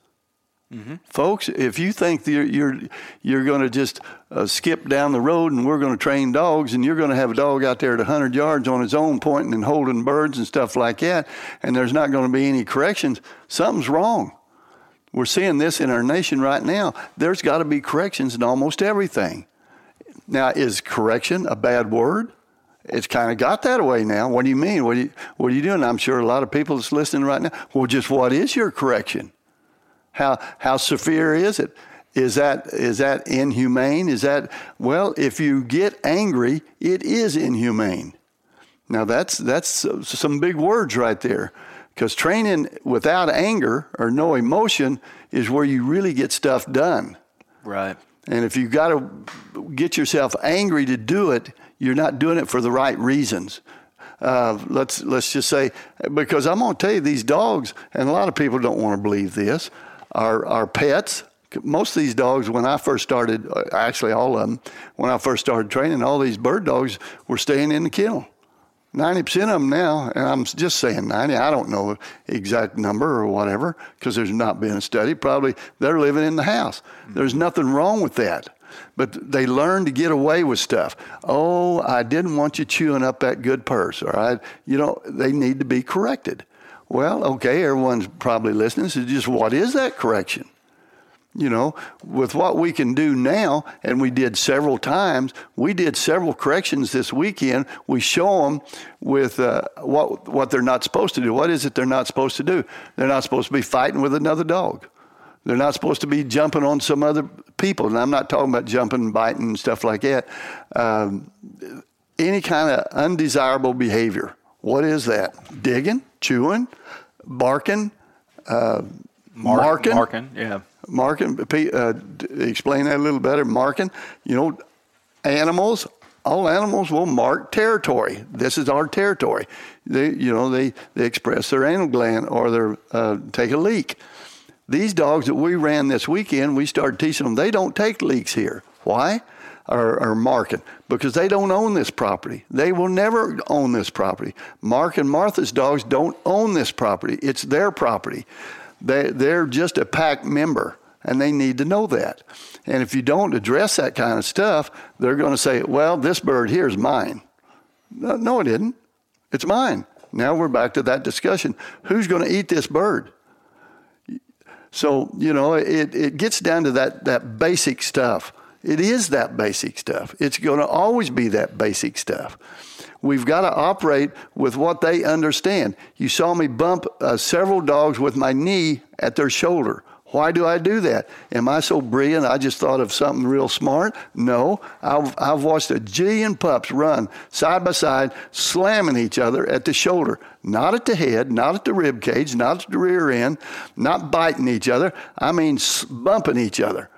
mm-hmm. folks. If you think that you're you're, you're going to just uh, skip down the road and we're going to train dogs and you're going to have a dog out there at one hundred yards on his own pointing and holding birds and stuff like that, and there's not going to be any corrections, something's wrong. We're seeing this in our nation right now. There's got to be corrections in almost everything. Now, is correction a bad word? It's kind of got that way now. What do you mean? What do you, what are you doing? I'm sure a lot of people that's listening right now. Well, just what is your correction? How how severe is it? Is that is that inhumane? Is that well? If you get angry, it is inhumane. Now that's that's some big words right there, because training without anger or no emotion is where you really get stuff done. Right. And if you got to get yourself angry to do it. You're not doing it for the right reasons. Uh, let's let's just say, because I'm going to tell you, these dogs, and a lot of people don't want to believe this, are, are pets. Most of these dogs, when I first started, actually all of them, when I first started training, all these bird dogs were staying in the kennel. ninety percent of them now, and I'm just saying ninety, I don't know the exact number or whatever, because there's not been a study. Probably they're living in the house. Mm-hmm. There's nothing wrong with that. But they learn to get away with stuff. Oh, I didn't want you chewing up that good purse, all right? You know, they need to be corrected. Well, okay, everyone's probably listening. So just what is that correction? You know, with what we can do now, and we did several times, we did several corrections this weekend. We show them with uh, what what they're not supposed to do. What is it they're not supposed to do? They're not supposed to be fighting with another dog. They're not supposed to be jumping on some other people. And I'm not talking about jumping and biting and stuff like that. Um, any kind of undesirable behavior. What is that? Digging, chewing, barking, uh, Mark, marking. Marking, yeah. Marking. Uh, explain that a little better. Marking. You know, animals all animals will mark territory. This is our territory. They, you know, they, they express their anal gland or their uh, take a leak. These dogs that we ran this weekend, we started teaching them, they don't take leaks here. Why? Or, or marking, because they don't own this property. They will never own this property. Mark and Martha's dogs don't own this property. It's their property. They, they're just a pack member, and they need to know that. And if you don't address that kind of stuff, they're going to say, well, this bird here is mine. No, no, it isn't. It's mine. Now we're back to that discussion. Who's going to eat this bird? So, you know, it, it gets down to that, that basic stuff. It is that basic stuff. It's going to always be that basic stuff. We've got to operate with what they understand. You saw me bump uh, several dogs with my knee at their shoulder. Why do I do that? Am I so brilliant I just thought of something real smart? No. I've, I've watched a jillion pups run side by side, slamming each other at the shoulder. Not at the head, not at the rib cage, not at the rear end, not biting each other. I mean bumping each other.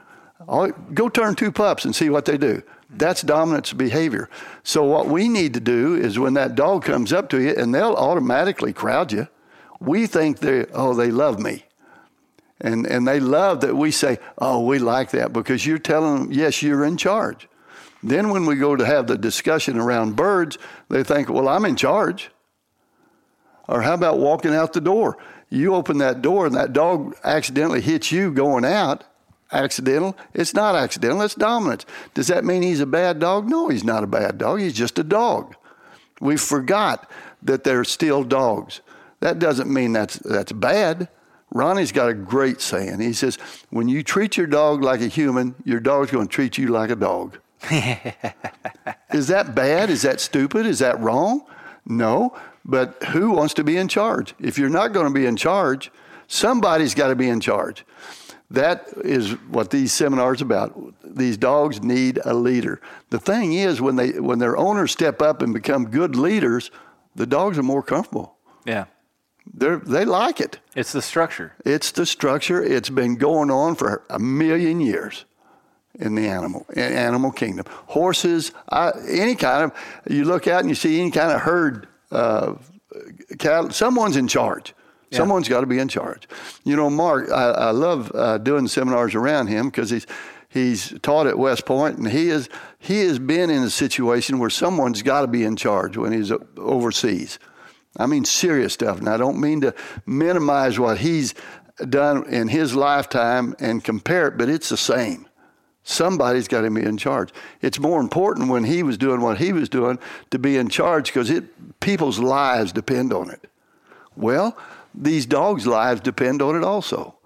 I'll, go turn two pups and see what they do. That's dominance behavior. So what we need to do is when that dog comes up to you, and they'll automatically crowd you, we think they, oh, they love me. And and they love that we say, oh, we like that, because you're telling them, yes, you're in charge. Then when we go to have the discussion around birds, they think, well, I'm in charge. Or how about walking out the door? You open that door and that dog accidentally hits you going out. Accidental? It's not accidental. It's dominance. Does that mean he's a bad dog? No, he's not a bad dog. He's just a dog. We forgot that they're still dogs. That doesn't mean that's that's bad. Ronnie's got a great saying. He says, when you treat your dog like a human, your dog's going to treat you like a dog. Is that bad? Is that stupid? Is that wrong? No, but who wants to be in charge? If you're not going to be in charge, somebody's got to be in charge. That is what these seminars are about. These dogs need a leader. The thing is, when they when their owners step up and become good leaders, the dogs are more comfortable. Yeah. They they like it. It's the structure. It's the structure. It's been going on for a million years in the animal in animal kingdom. Horses, I, any kind of, you look out and you see any kind of herd uh, cattle, someone's in charge. Yeah. Someone's got to be in charge. You know, Mark, I, I love uh, doing seminars around him because he's he's taught at West Point, and he is he has been in a situation where someone's got to be in charge when he's overseas. I mean, serious stuff, and I don't mean to minimize what he's done in his lifetime and compare it, but it's the same. Somebody's got to be in charge. It's more important when he was doing what he was doing to be in charge because it people's lives depend on it. Well, these dogs' lives depend on it also.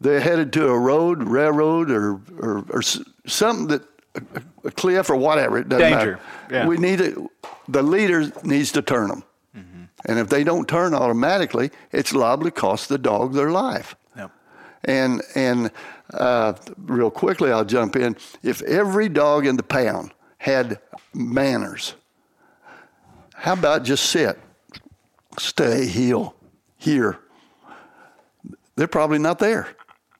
They're headed to a road, railroad, or or, or something that a, a cliff or whatever. It doesn't Danger. matter. Yeah. We need a, the leader needs to turn them, mm-hmm. and if they don't turn automatically, it's liable to cost the dog their life. Yep. And and uh, real quickly, I'll jump in. If every dog in the pound had manners, how about just sit, stay, heel? Here, they're probably not there.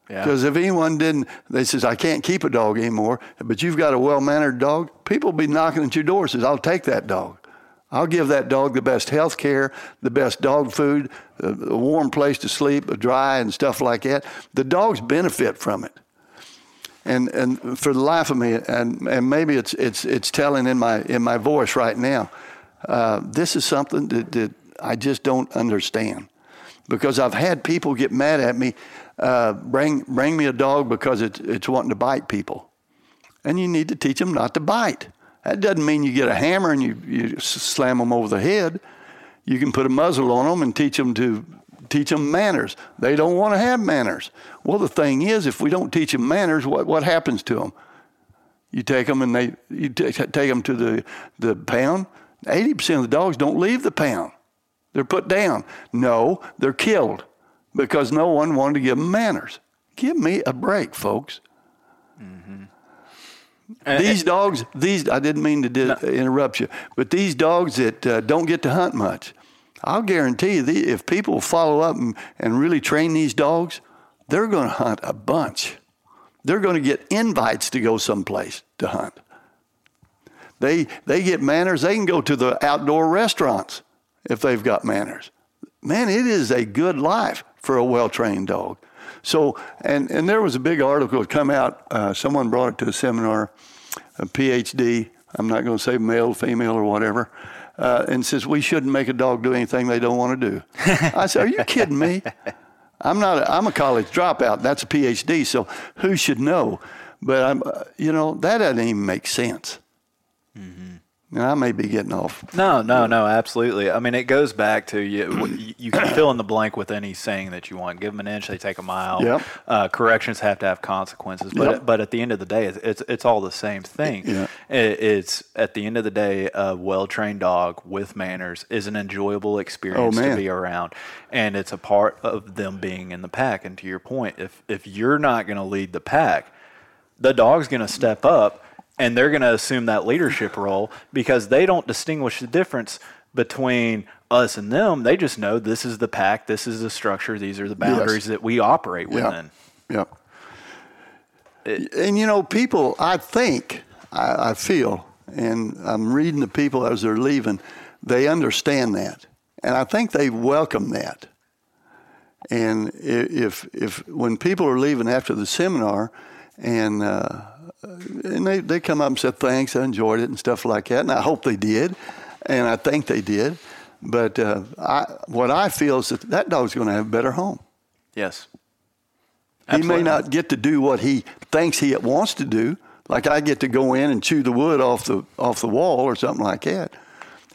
Because yeah. if anyone didn't, they says, I can't keep a dog anymore, but you've got a well-mannered dog, people be knocking at your door, says, I'll take that dog. I'll give that dog the best health care, the best dog food, a, a warm place to sleep, a dry and stuff like that. The dogs benefit from it. And and for the life of me, and, and maybe it's it's it's telling in my in my voice right now, uh, this is something that, that I just don't understand. Because I've had people get mad at me, uh, bring bring me a dog because it's it's wanting to bite people, and you need to teach them not to bite. That doesn't mean you get a hammer and you, you slam them over the head. You can put a muzzle on them and teach them to teach them manners. They don't want to have manners. Well, the thing is, if we don't teach them manners, what what happens to them? You take them and they you t- take them to the the pound. eighty percent of the dogs don't leave the pound. They're put down. No, they're killed because no one wanted to give them manners. Give me a break, folks. Mm-hmm. These uh, dogs, these I didn't mean to di- no. interrupt you, but these dogs that uh, don't get to hunt much, I'll guarantee you, the, if people follow up and, and really train these dogs, they're going to hunt a bunch. They're going to get invites to go someplace to hunt. They they get manners. They can go to the outdoor restaurants if they've got manners. Man, it is a good life for a well-trained dog. So, and, and there was a big article that come out. Uh, someone brought it to a seminar, a P H D. I'm not going to say male, female, or whatever. Uh, and says, we shouldn't make a dog do anything they don't want to do. I said, are you kidding me? I'm not. A, I'm a college dropout. That's a P H D, so who should know? But, I'm, uh, you know, that doesn't even make sense. Mm-hmm. Now, I may be getting off. No, no, no, absolutely. I mean, it goes back to you. You can fill in the blank with any saying that you want. Give them an inch, they take a mile. Yep. Uh, corrections have to have consequences. But yep. but at the end of the day, it's it's, it's all the same thing. Yeah. It, it's at the end of the day, a well-trained dog with manners is an enjoyable experience oh, to be around, and it's a part of them being in the pack. And to your point, if if you're not going to lead the pack, the dog's going to step up. And they're going to assume that leadership role because they don't distinguish the difference between us and them. They just know this is the pack, this is the structure, these are the boundaries yes. that we operate within. Yeah. yeah. It, and, you know, people, I think, I, I feel, and I'm reading the people as they're leaving, they understand that. And I think they welcome that. And if, if when people are leaving after the seminar and... Uh, And they, they come up and said, thanks, I enjoyed it and stuff like that. And I hope they did. And I think they did. But uh, I, what I feel is that that dog's going to have a better home. Yes. Absolutely. He may not get to do what he thinks he wants to do. Like I get to go in and chew the wood off the off the wall or something like that.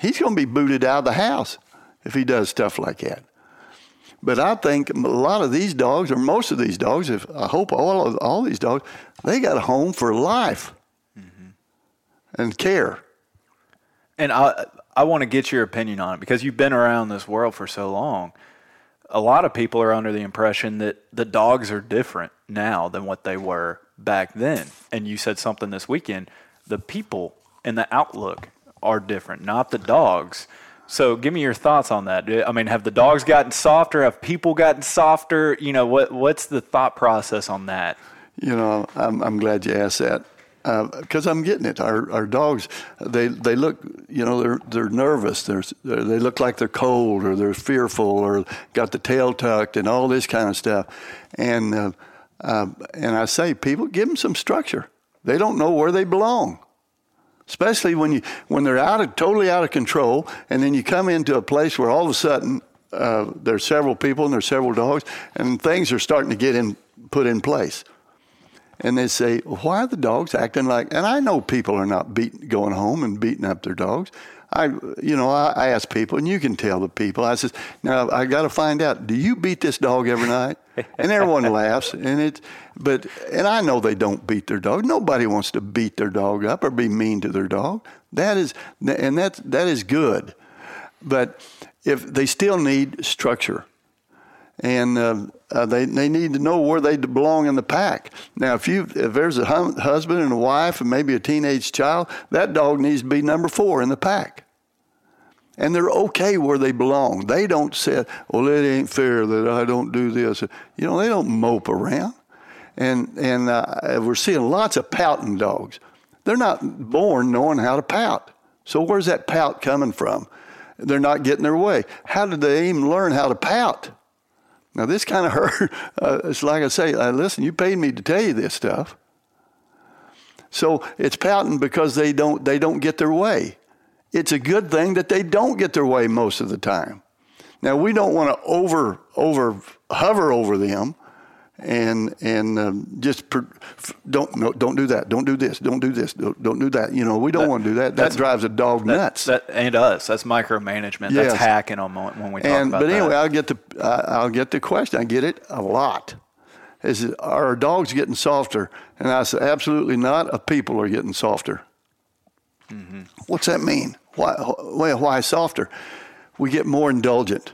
He's going to be booted out of the house if he does stuff like that. But I think a lot of these dogs, or most of these dogs, if I hope all of all these dogs, they got a home for life mm-hmm. and care. And I I want to get your opinion on it because you've been around this world for so long. A lot of people are under the impression that the dogs are different now than what they were back then. And you said something this weekend, the people and the outlook are different, not the dogs. So give me your thoughts on that. I mean, have the dogs gotten softer? Have people gotten softer? You know, what what's the thought process on that? You know, I'm I'm glad you asked that because uh, I'm getting it. Our our dogs, they, they look, you know, they're they're nervous. They're they look like they're cold or they're fearful or got the tail tucked and all this kind of stuff. And uh, uh, and I say, people, give them some structure. They don't know where they belong. Especially when you when they're out of totally out of control, and then you come into a place where all of a sudden uh, there's several people and there's several dogs, and things are starting to get in put in place. And they say, "Why are the dogs acting like?" And I know people are not beating, going home and beating up their dogs. I, you know, I, I ask people, and you can tell the people. I says, "Now I got to find out. Do you beat this dog every night?" And everyone laughs. And it, but and I know they don't beat their dog. Nobody wants to beat their dog up or be mean to their dog. That is, and that that is good. But if they still need structure. And uh, uh, they they need to know where they belong in the pack. Now, if you if there's a hum, husband and a wife and maybe a teenage child, that dog needs to be number four in the pack. And they're okay where they belong. They don't say, well, it ain't fair that I don't do this. You know, they don't mope around. And, and uh, we're seeing lots of pouting dogs. They're not born knowing how to pout. So where's that pout coming from? They're not getting their way. How did they even learn how to pout? Now, this kind of hurt. Uh, it's like I say, uh, listen, you paid me to tell you this stuff. So it's pouting because they don't they don't get their way. It's a good thing that they don't get their way most of the time. Now, we don't want to over over hover over them and and um, just per, don't no, don't do that, don't do this, don't do this, don't, don't do that. You know, we don't that, want to do that. That drives a dog that, nuts. That, and us. That's micromanagement. Yes. That's hacking on when we talk and, about that. But anyway, that. I'll get the uh, I'll get the question. I get it a lot. Is it, are dogs getting softer? And I say absolutely not. A people are getting softer. Mm-hmm. What's that mean? Why why why softer? We get more indulgent.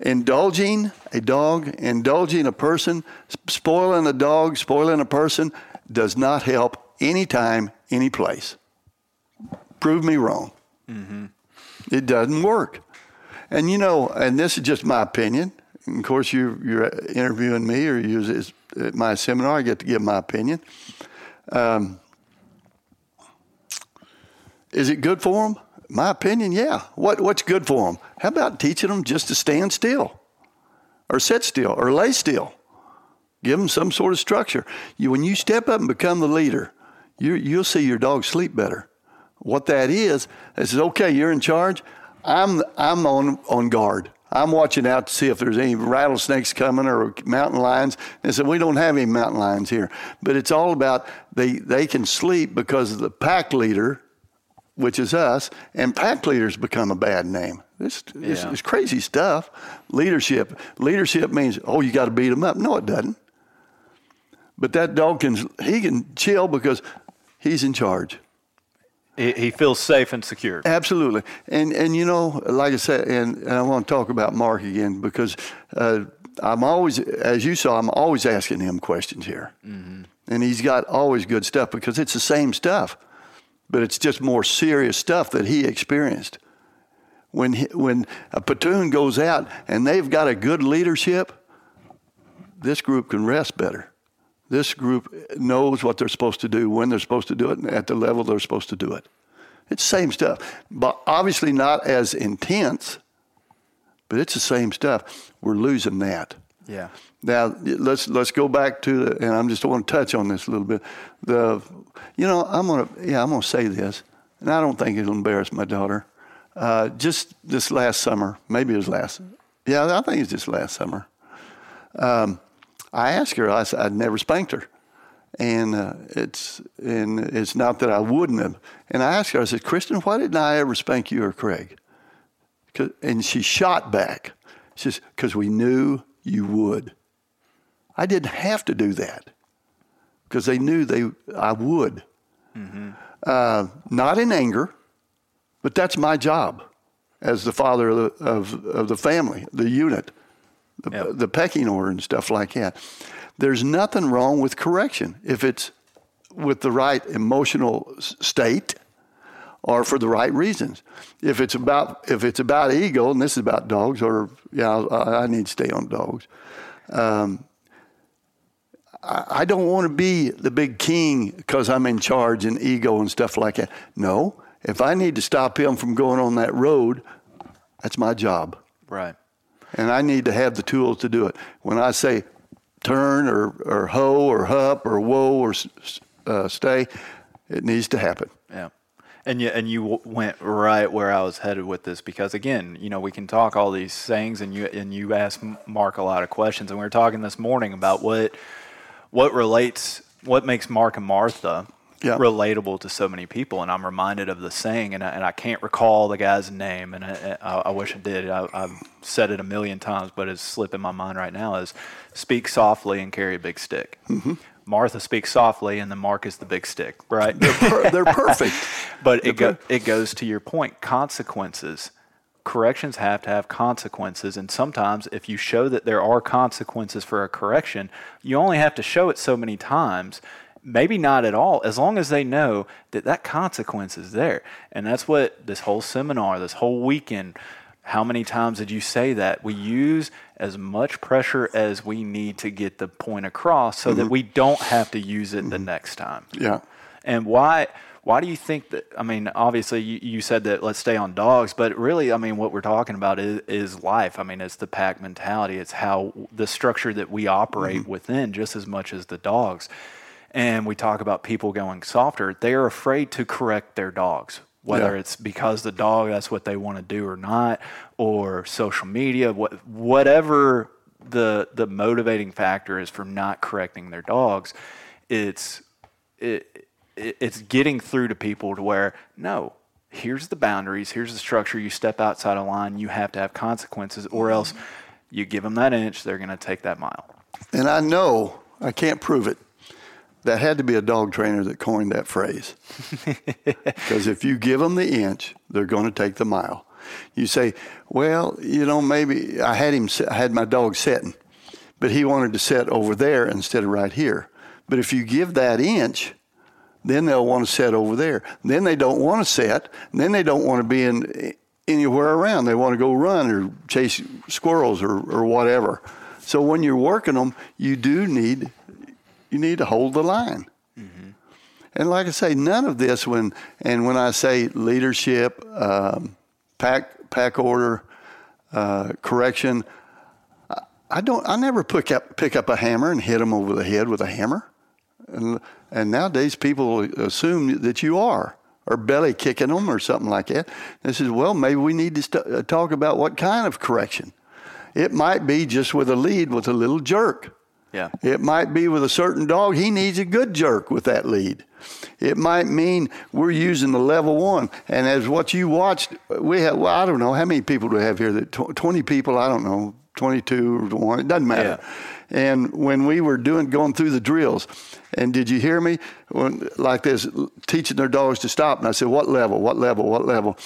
Indulging a dog, indulging a person, spoiling a dog, spoiling a person does not help anytime, any place. Prove me wrong. Mm-hmm. It doesn't work. And you know, and this is just my opinion. And of course, you, you're interviewing me or you're at my seminar, I get to give my opinion. Um, Is it good for them? My opinion, yeah. What what's good for them? How about teaching them just to stand still, or sit still, or lay still? Give them some sort of structure. You, when you step up and become the leader, you, you'll see your dog sleep better. What that is, is okay. You're in charge. I'm I'm on on guard. I'm watching out to see if there's any rattlesnakes coming or mountain lions. And so we don't have any mountain lions here. But it's all about they they can sleep because of the pack leader, which is us, and pack leaders become a bad name. It's, yeah. it's, it's crazy stuff. Leadership. Leadership means, oh, you got to beat them up. No, it doesn't. But that dog can, he can chill because he's in charge. He, he feels safe and secure. Absolutely. And, and you know, like I said, and, and I want to talk about Mark again because uh, I'm always, as you saw, I'm always asking him questions here. Mm-hmm. And he's got always good stuff because it's the same stuff. But it's just more serious stuff that he experienced. When he, when a platoon goes out and they've got a good leadership, this group can rest better. This group knows what they're supposed to do, when they're supposed to do it, and at the level they're supposed to do it. It's the same stuff, but obviously not as intense, but it's the same stuff. We're losing that. Yeah. Now let's let's go back to the, and I'm just want to touch on this a little bit. The, you know, I'm gonna yeah I'm gonna say this, and I don't think it'll embarrass my daughter. Uh, just this last summer, maybe it was last. Yeah, I think it was just last summer. Um, I asked her. I I'd never spanked her, and uh, it's and it's not that I wouldn't have. And I asked her. I said, "Kristen, why didn't I ever spank you or Craig?" And she shot back. She says, "Because we knew you would." I didn't have to do that because they knew they I would. Mm-hmm. Uh, not in anger, but that's my job as the father of the, of, of the family, the unit, the, yep. the pecking order and stuff like that. There's nothing wrong with correction if it's with the right emotional state or for the right reasons. If it's about if it's about ego, and this is about dogs, or yeah, I, I need to stay on dogs. Um, I, I don't want to be the big king because I'm in charge and ego and stuff like that. No, if I need to stop him from going on that road, that's my job. Right. And I need to have the tools to do it. When I say turn or, or hoe or hup or whoa or uh, stay, it needs to happen. Yeah. And you, and you went right where I was headed with this because, again, you know, we can talk all these things, and you and you asked Mark a lot of questions. And we were talking this morning about what what relates, what makes Mark and Martha yeah. relatable to so many people. And I'm reminded of the saying, and I, and I can't recall the guy's name, and I, I, I wish I did. I, I've said it a million times, but it's slipping my mind right now, is speak softly and carry a big stick. Mm-hmm. Martha speaks softly, and then Mark is the big stick, right? They're, per- they're perfect. But they're it go- per- it goes to your point, consequences. Corrections have to have consequences, and sometimes if you show that there are consequences for a correction, you only have to show it so many times, maybe not at all, as long as they know that that consequence is there. And that's what this whole seminar, this whole weekend, how many times did you say that? We use as much pressure as we need to get the point across so mm-hmm. that we don't have to use it mm-hmm. the next time. Yeah. And why why do you think that, I mean, obviously you, you said that let's stay on dogs, but really, I mean, what we're talking about is, is life. I mean, it's the pack mentality. It's how the structure that we operate mm-hmm. within just as much as the dogs. And we talk about people going softer. They're afraid to correct their dogs. Whether yeah. it's because the dog, that's what they want to do or not, or social media, what, whatever the the motivating factor is for not correcting their dogs, it's it, it's getting through to people to where, no, here's the boundaries, here's the structure, you step outside a line, you have to have consequences, or else you give them that inch, they're going to take that mile. And I know, I can't prove it, that had to be a dog trainer that coined that phrase. Because if you give them the inch, they're going to take the mile. You say, well, you know, maybe I had him, I had my dog sitting, but he wanted to sit over there instead of right here. But if you give that inch, then they'll want to sit over there. Then they don't want to sit. Then they don't want to be in anywhere around. They want to go run or chase squirrels or, or whatever. So when you're working them, you do need You need to hold the line. Mm-hmm. And like I say, none of this when, and when I say leadership, um, pack, pack order, uh, correction, I, I don't, I never pick up, pick up a hammer and hit them over the head with a hammer. And, and nowadays people assume that you are, or belly kicking them or something like that. They says, well, maybe we need to st- talk about what kind of correction. It might be just with a lead with a little jerk. Yeah. It might be with a certain dog, he needs a good jerk with that lead. It might mean we're using the level one. And as what you watched, we had, well, I don't know, how many people do we have here? That twenty people, I don't know, twenty-two or one, it doesn't matter. Yeah. And when we were doing, going through the drills, and did you hear me? When, like this, teaching their dogs to stop. And I said, what level, what level, what level?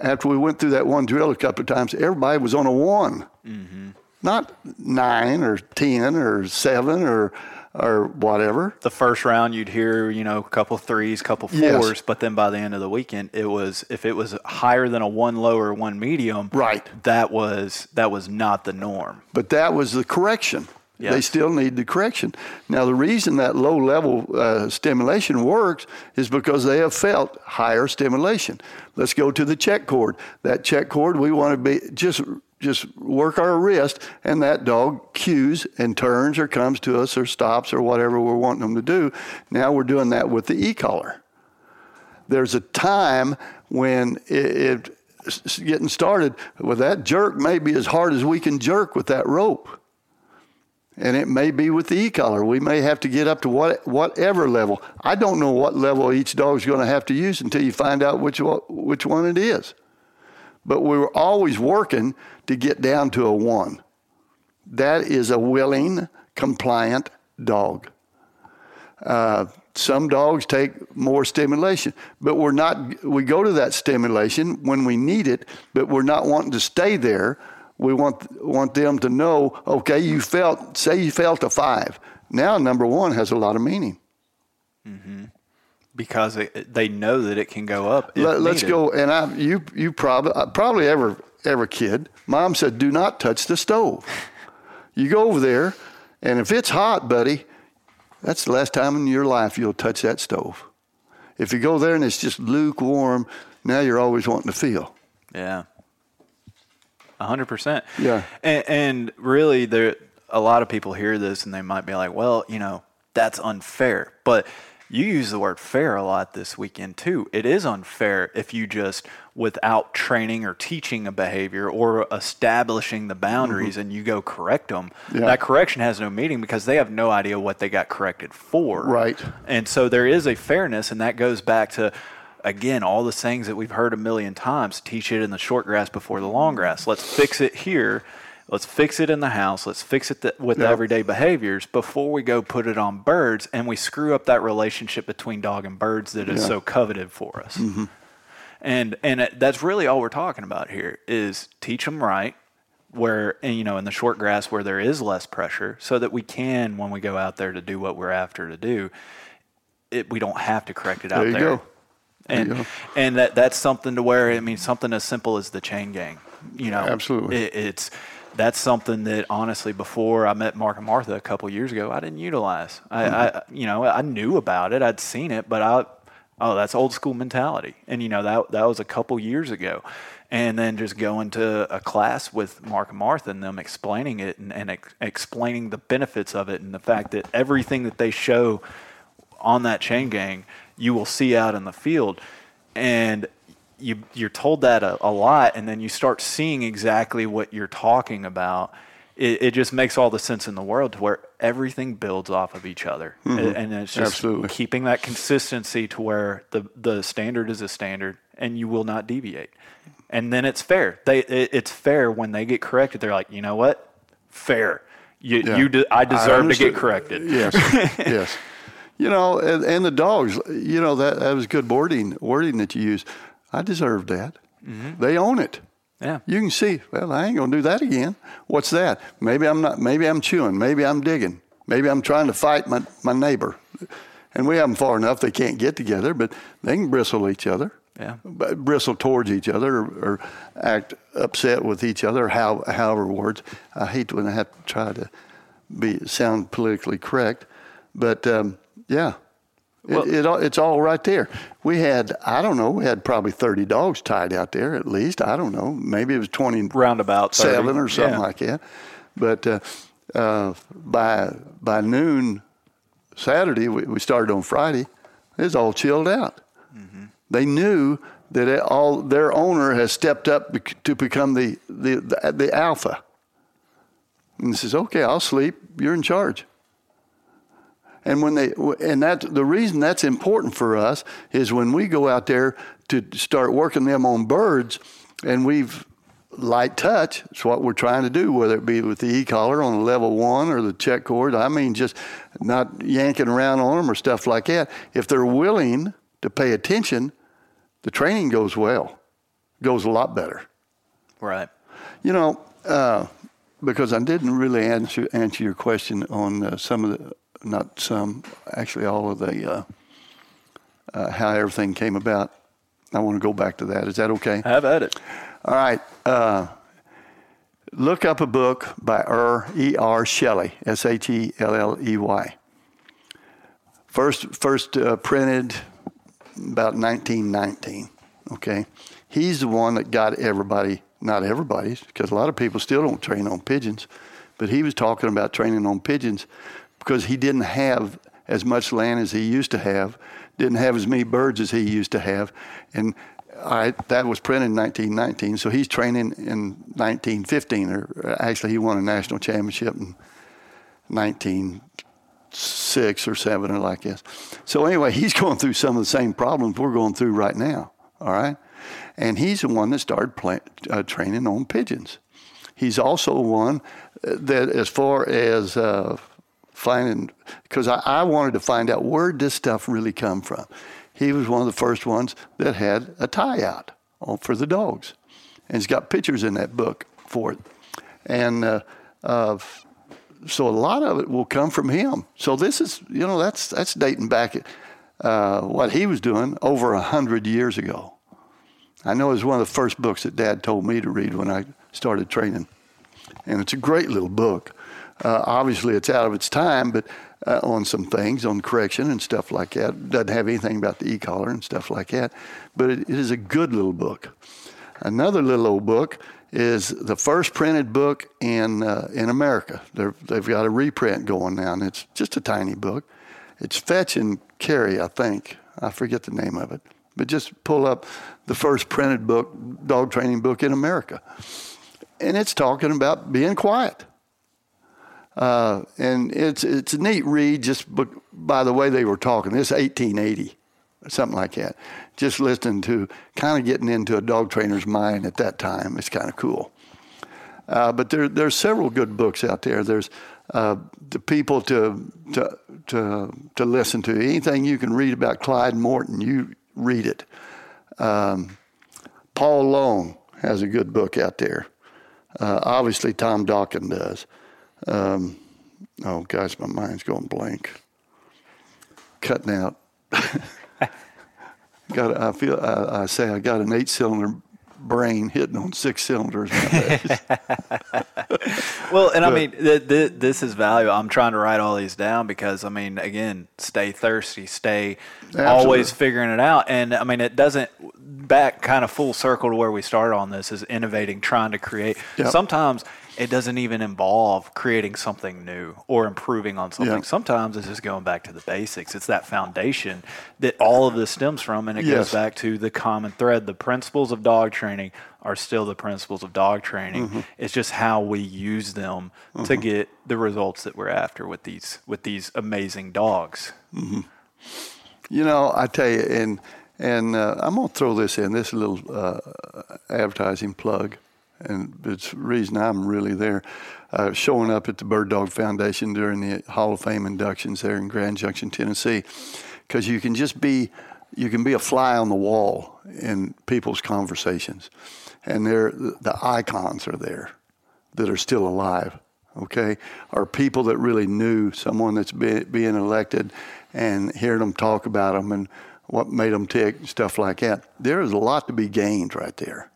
After we went through that one drill a couple of times, everybody was on a one. Mm-hmm. Not nine or ten or seven or or whatever. The first round you'd hear, you know, a couple threes, couple fours, yes. But then by the end of the weekend, it was if it was higher than a one low or one medium, right? That was that was not the norm. But that was the correction. Yes. They still need the correction. Now, the reason that low-level uh, stimulation works is because they have felt higher stimulation. Let's go to the check cord. That check cord, we want to be just just work our wrist, and that dog cues and turns or comes to us or stops or whatever we're wanting them to do. Now we're doing that with the e-collar. There's a time when it, it getting started with that jerk may be as hard as we can jerk with that rope. And it may be with the e-collar. We may have to get up to what, whatever level. I don't know what level each dog's going to have to use until you find out which which one it is. But we were always working to get down to a one. That is a willing, compliant dog. Uh, some dogs take more stimulation, but we're not. We go to that stimulation when we need it, but we're not wanting to stay there. We want want them to know, okay, you felt, say you felt a five. Now number one has a lot of meaning. Mm-hmm. Because it, they know that it can go up. Let, let's needed. go, and I, you you probably, probably every, every kid, mom said, do not touch the stove. You go over there, and if it's hot, buddy, that's the last time in your life you'll touch that stove. If you go there and it's just lukewarm, now you're always wanting to feel. Yeah. A hundred percent. Yeah. And, and really, there a lot of people hear this and they might be like, well, you know, that's unfair. But you use the word fair a lot this weekend, too. It is unfair if you just, without training or teaching a behavior or establishing the boundaries mm-hmm. and you go correct them, yeah. that correction has no meaning because they have no idea what they got corrected for. Right. And so there is a fairness, and that goes back to, again, all the things that we've heard a million times, teach it in the short grass before the long grass. Let's fix it here. Let's fix it in the house. Let's fix it th- with yep. everyday behaviors before we go put it on birds and we screw up that relationship between dog and birds that yeah. is so coveted for us. Mm-hmm. And and it, that's really all we're talking about here is teach them right where, and, you know, in the short grass where there is less pressure so that we can, when we go out there to do what we're after to do, it, we don't have to correct it out there. There you go. And yeah. and that that's something to where, I mean, something as simple as the chain gang, you know. Absolutely. It, it's that's something that, honestly, before I met Mark and Martha a couple years ago, I didn't utilize. I, mm-hmm. I you know, I knew about it. I'd seen it, but I, oh, that's old school mentality. And, you know, that that was a couple years ago. And then just going to a class with Mark and Martha and them explaining it and, and ex- explaining the benefits of it and the fact that everything that they show on that chain gang you will see out in the field, and you, you're told that a, a lot, and then you start seeing exactly what you're talking about. It, it just makes all the sense in the world to where everything builds off of each other, mm-hmm. and it's just Absolutely. keeping that consistency to where the, the standard is a standard, and you will not deviate. And then it's fair. They it, it's fair when they get corrected. They're like, you know what? Fair. You yeah. you de- I deserve I to get corrected. Yes. Yes. You know, and, and the dogs, you know, that, that was good wording, wording that you used. I deserve that. Mm-hmm. They own it. Yeah. You can see, well, I ain't going to do that again. What's that? Maybe I'm not, maybe I'm chewing. Maybe I'm digging. Maybe I'm trying to fight my, my neighbor. And we have them far enough they can't get together, but they can bristle each other. Yeah. Bristle towards each other or, or act upset with each other, how, however words. I hate when I have to try to be sound politically correct, but... Um, Yeah, Well, it, it, it's all right there. We had, I don't know, we had probably thirty dogs tied out there at least. I don't know. Maybe it was twenty. Roundabout seven or something yeah. like that. But uh, uh, by by noon Saturday, we, we started on Friday, it was all chilled out. Mm-hmm. They knew that it all their owner has stepped up to become the, the, the, the alpha. And he says, okay, I'll sleep. You're in charge. And when they and that the reason that's important for us is when we go out there to start working them on birds, and we've light touch. It's what we're trying to do, whether it be with the e-collar on the level one or the check cord. I mean, just not yanking around on them or stuff like that. If they're willing to pay attention, the training goes well, goes a lot better. Right. You know, uh, because I didn't really answer answer your question on uh, some of the. Not some, actually all of the, uh, uh, how everything came about. I want to go back to that. Is that okay? Have at it. All right. Uh, look up a book by er, E R Shelley, S H E L L E Y. First, first uh, printed about nineteen nineteen, okay? He's the one that got everybody, not everybody's, because a lot of people still don't train on pigeons, but he was talking about training on pigeons because he didn't have as much land as he used to have, didn't have as many birds as he used to have. And I, that was printed in nineteen nineteen, so he's training in nineteen fifteen. Or actually, he won a national championship in nineteen oh six or seven or like this. So anyway, he's going through some of the same problems we're going through right now, all right? And he's the one that started plant, uh, training on pigeons. He's also one that as far as... Uh, Finding, because I, I wanted to find out where this stuff really come from. He was one of the first ones that had a tie out on, for the dogs, and he's got pictures in that book for it. And uh, uh, so a lot of it will come from him. So this is, you know, that's that's dating back uh, what he was doing over a hundred years ago. I know it was one of the first books that Dad told me to read when I started training, and it's a great little book. Uh, obviously, it's out of its time, but uh, on some things, on correction and stuff like that. It doesn't have anything about the e-collar and stuff like that, but it, it is a good little book. Another little old book is the first printed book in uh, in America. They're, they've got a reprint going now, and it's just a tiny book. It's Fetch and Carry, I think. I forget the name of it, but just pull up the first printed book, dog training book in America. And it's talking about being quiet. Uh, and it's it's a neat read just by the way they were talking. It's eighteen eighty, something like that. Just listening to, kind of getting into a dog trainer's mind at that time. It's kind of cool. Uh, but there there's several good books out there. There's uh, the people to to to to listen to. Anything you can read about Clyde Morton, you read it. Um, Paul Long has a good book out there. Uh, obviously, Tom Dawkins does. Um, oh gosh, my mind's going blank. Cutting out. got. I feel. I, I say I got an eight-cylinder brain hitting on six cylinders. Well, and but, I mean, th- th- this is valuable. I'm trying to write all these down because, I mean, again, stay thirsty, stay absolutely. Always figuring it out. And I mean, it doesn't. Back kind of full circle to where we started on this is innovating, trying to create. Yep. Sometimes it doesn't even involve creating something new or improving on something. Yep. Sometimes it's just going back to the basics. It's that foundation that all of this stems from, and it yes. goes back to the common thread. The principles of dog training are still the principles of dog training. Mm-hmm. It's just how we use them mm-hmm. to get the results that we're after with these with these amazing dogs. Mm-hmm. You know, I tell you, and and uh, I'm gonna throw this in this little uh, advertising plug. And it's the reason I'm really there, uh, showing up at the Bird Dog Foundation during the Hall of Fame inductions there in Grand Junction, Tennessee, because you can just be, you can be a fly on the wall in people's conversations, and they're, the icons are there that are still alive, okay, are people that really knew someone that's be, being elected and hearing them talk about them and what made them tick and stuff like that. There is a lot to be gained right there.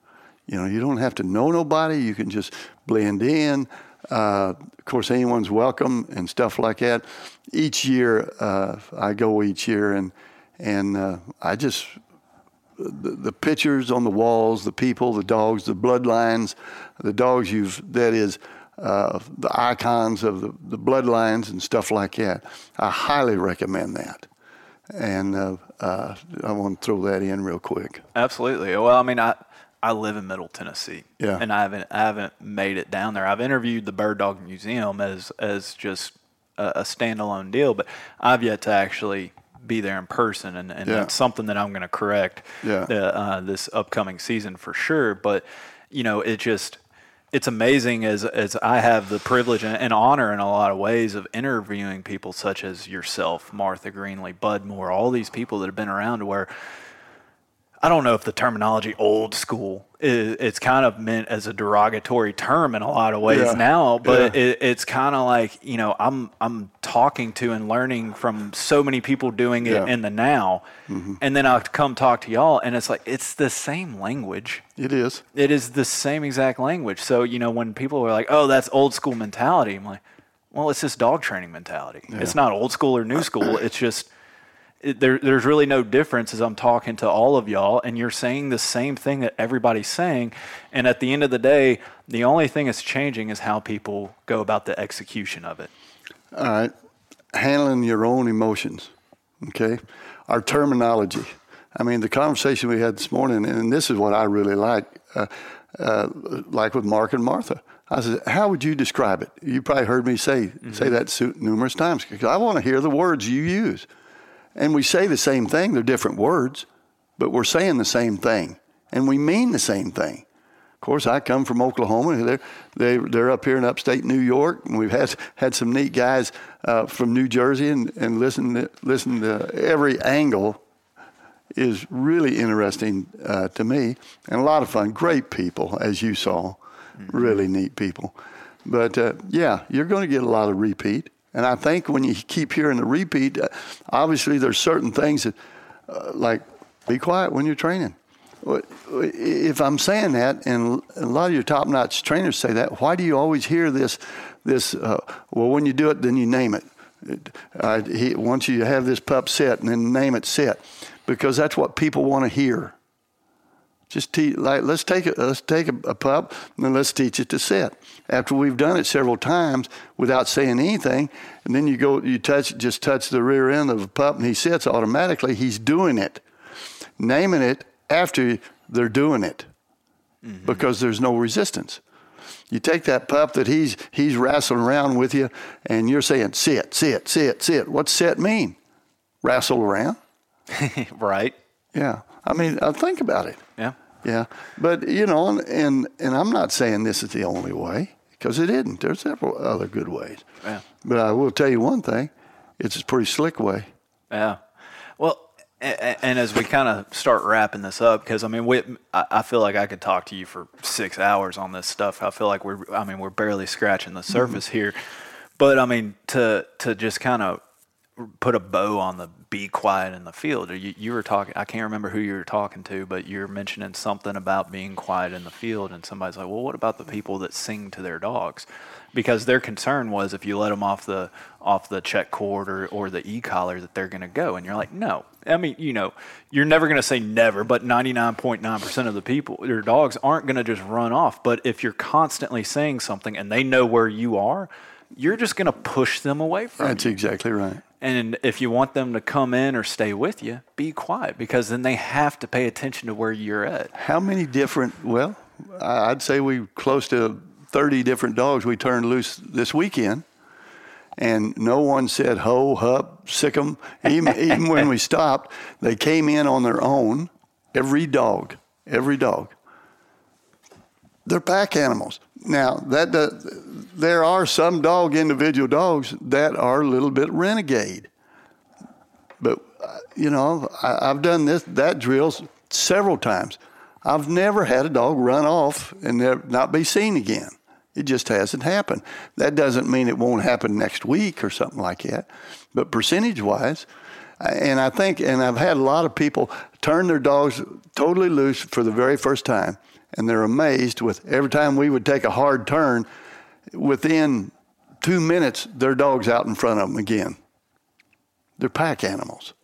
You know, you don't have to know nobody. You can just blend in, Uh, of course, anyone's welcome and stuff like that. Each year, uh, I go each year, and and uh, I just the, the pictures on the walls, the people, the dogs, the bloodlines, the dogs you've that is. Uh, the icons of the, the bloodlines and stuff like that. I highly recommend that. And uh, uh, I want to throw that in real quick. Absolutely. Well, I mean, I, I live in Middle Tennessee. Yeah. And I haven't I haven't made it down there. I've interviewed the Bird Dog Museum as, as just a, a standalone deal, but I've yet to actually be there in person. And, and yeah. that's something that I'm going to correct yeah. the, uh, this upcoming season for sure. But, you know, it just... It's amazing as as I have the privilege and, and honor in a lot of ways of interviewing people such as yourself, Martha Greenley, Bud Moore, all these people that have been around to where I don't know if the terminology old school, is, it's kind of meant as a derogatory term in a lot of ways yeah. now, but yeah. it, it's kind of like, you know, I'm I'm talking to and learning from so many people doing it yeah. in the now, mm-hmm. and then I'll come talk to y'all, and it's like, it's the same language. It is. It is the same exact language. So, you know, when people are like, oh, that's old school mentality, I'm like, well, it's just dog training mentality. Yeah. It's not old school or new school, it's just... It, there, there's really no difference as I'm talking to all of y'all, and you're saying the same thing that everybody's saying. And at the end of the day, the only thing that's changing is how people go about the execution of it. All right. Handling your own emotions, okay? Our terminology. I mean, the conversation we had this morning, and this is what I really like, uh, uh, like with Mark and Martha. I said, how would you describe it? You probably heard me say, mm-hmm. say that numerous times, because I want to hear the words you use. And we say the same thing. They're different words, but we're saying the same thing, and we mean the same thing. Of course, I come from Oklahoma. They're, they, they're up here in upstate New York, and we've had, had some neat guys uh, from New Jersey, and, and listen, to, listen to every angle is really interesting uh, to me, and a lot of fun. Great people, as you saw, mm-hmm. really neat people. But, uh, yeah, you're going to get a lot of repeat. And I think when you keep hearing the repeat, uh, obviously there's certain things that, uh, like, be quiet when you're training. If I'm saying that, and a lot of your top-notch trainers say that, why do you always hear this? This uh, well, when you do it, then you name it. Uh, he, once you have this pup set, and then name it set, because that's what people want to hear. Just teach, like let's take a, let's take a, a pup and then let's teach it to sit. After we've done it several times without saying anything, and then you go you touch just touch the rear end of a pup and he sits automatically. He's doing it, naming it after they're doing it, mm-hmm. because there's no resistance. You take that pup that he's he's wrestling around with you, and you're saying sit, sit, sit, sit. What's sit mean? Wrestle around, right? Yeah. I mean, I think about it. Yeah. Yeah. But, you know, and, and, and I'm not saying this is the only way, because it isn't. There's several other good ways. Yeah. But I will tell you one thing. It's a pretty slick way. Yeah. Well, and, and as we kind of start wrapping this up, because, I mean, we, I feel like I could talk to you for six hours on this stuff. I feel like we're, I mean, we're barely scratching the surface mm-hmm. here. But, I mean, to to just kind of put a bow on the be quiet in the field. You, you were talking, I can't remember who you were talking to, but you're mentioning something about being quiet in the field. And somebody's like, well, what about the people that sing to their dogs? Because their concern was if you let them off the, off the check cord or, or the e-collar that they're going to go. And you're like, no, I mean, you know, you're never going to say never, but ninety-nine point nine percent of the people, your dogs aren't going to just run off. But if you're constantly saying something and they know where you are, you're just going to push them away from That's you. That's exactly right. And if you want them to come in or stay with you, be quiet, because then they have to pay attention to where you're at. How many different, well, I'd say we close to thirty different dogs we turned loose this weekend, and no one said ho, hup, sick 'em. Even, even when we stopped, they came in on their own, every dog, every dog. They're pack animals. Now, that does, there are some dog, individual dogs that are a little bit renegade. But, you know, I, I've done this that drill several times. I've never had a dog run off and never, not be seen again. It just hasn't happened. That doesn't mean it won't happen next week or something like that. But percentage-wise, and I think, and I've had a lot of people turn their dogs totally loose for the very first time. And they're amazed with every time we would take a hard turn, within two minutes, their dog's out in front of them again. They're pack animals.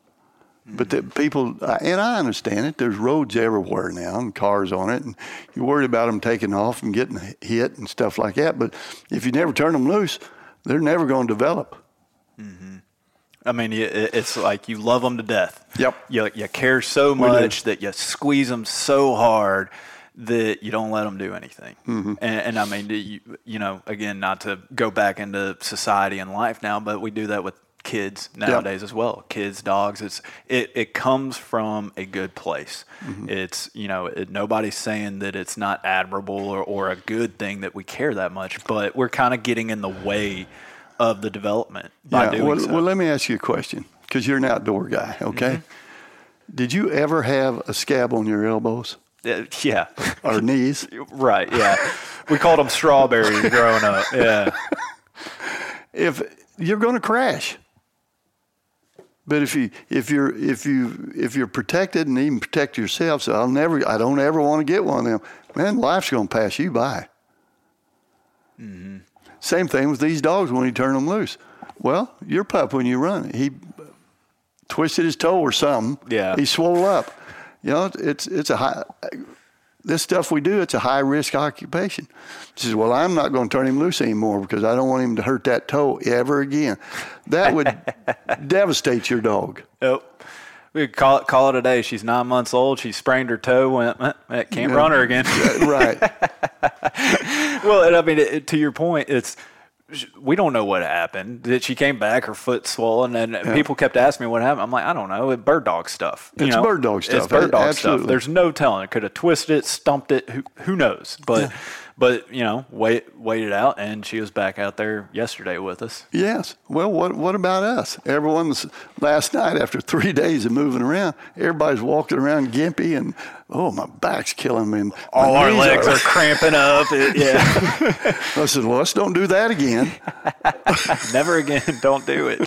Mm-hmm. But the people, and I understand it, there's roads everywhere now and cars on it, and you're worried about them taking off and getting hit and stuff like that. But if you never turn them loose, they're never going to develop. Mm-hmm. I mean, it's like you love them to death. Yep. You, you care so much that you squeeze them so hard that you don't let them do anything. Mm-hmm. And, and I mean, you, you know, again, not to go back into society and life now, but we do that with kids nowadays yep. as well. Kids, dogs, it's it, it comes from a good place. Mm-hmm. It's, you know, it, nobody's saying that it's not admirable or, or a good thing that we care that much, but we're kind of getting in the way of the development by yeah, doing well, so. Well, let me ask you a question, because you're an outdoor guy, okay? Mm-hmm. Did you ever have a scab on your elbows? Uh, yeah. Or knees? Right, yeah. We called them strawberries growing up, yeah. If you're going to crash. But if you if you're if you if you're protected and even protect yourself, so I'll never I don't ever want to get one of them, man, life's going to pass you by. Mm-hmm. Same thing with these dogs when you turn them loose. Well, your pup, when you run, he twisted his toe or something. Yeah. He swole up. You know, it's it's a high, this stuff we do, it's a high-risk occupation. He says, well, I'm not going to turn him loose anymore because I don't want him to hurt that toe ever again. That would devastate your dog. Nope. We could call it, call it a day. She's nine months old. She sprained her toe. Went, can't yeah. run her again. Right. Well, and I mean, it, it, to your point, it's we don't know what happened. That she came back, her foot swollen, and yeah. people kept asking me what happened. I'm like, I don't know. It's bird dog stuff. You it's know? bird dog stuff. It's bird dog Absolutely. stuff. There's no telling. It could have twisted it, stumped it. Who, who knows? But, yeah. but you know, wait, wait it out, and she was back out there yesterday with us. Yes. Well, what what about us? Everyone's last night after three days of moving around, everybody's walking around gimpy and. Oh, my back's killing me. All our legs are, are cramping up. It, yeah. I said, well, let's don't do that again. Never again. Don't do it.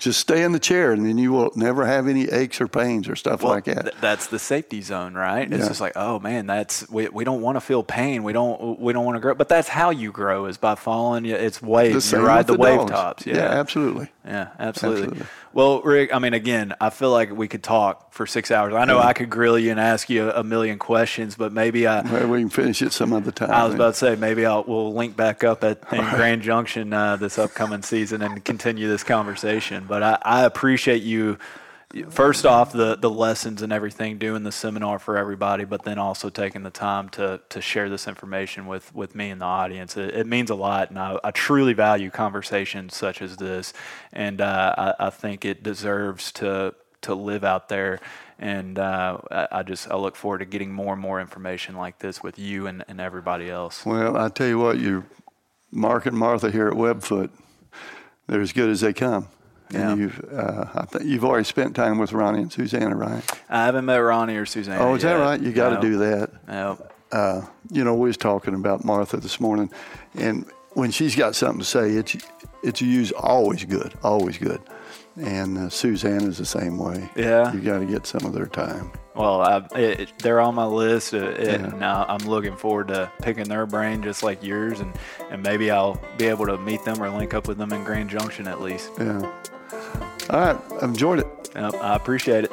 Just stay in the chair, and then you will never have any aches or pains or stuff well, like that. Th- that's the safety zone, right? It's yeah. just like, oh, man, that's we, we don't want to feel pain. We don't we don't want to grow. But that's how you grow is by falling. It's waves. You ride the, the wave dogs. tops. Yeah. yeah, absolutely. Yeah, absolutely. absolutely. Well, Rick, I mean, again, I feel like we could talk for six hours. I know yeah. I could grill you and ask you a million questions, but maybe I... Well, we can finish it some other time. I was then. about to say, maybe I'll, we'll link back up at in right. Grand Junction uh, this upcoming season and continue this conversation. But I, I appreciate you, first off, the, the lessons and everything, doing the seminar for everybody, but then also taking the time to to share this information with, with me and the audience. It, it means a lot, and I, I truly value conversations such as this, and uh, I, I think it deserves to to live out there. And uh, I just I look forward to getting more and more information like this with you and, and everybody else. Well, I tell you what, you, Mark and Martha here at Webfoot, they're as good as they come. Yeah. And you've uh, I think you've already spent time with Ronnie and Suzanne, right? I haven't met Ronnie or Suzanne. Oh, is yet. that right? You got to nope. do that. Nope. Uh, you know, we was talking about Martha this morning, and when she's got something to say, it's it's used always good, always good. And uh, Suzanne is the same way. Yeah, you got to get some of their time. Well, I, it, it, they're on my list, it, yeah. and I, I'm looking forward to picking their brain just like yours, and, and maybe I'll be able to meet them or link up with them in Grand Junction at least. Yeah. All right, I've enjoyed it. Yep, I appreciate it.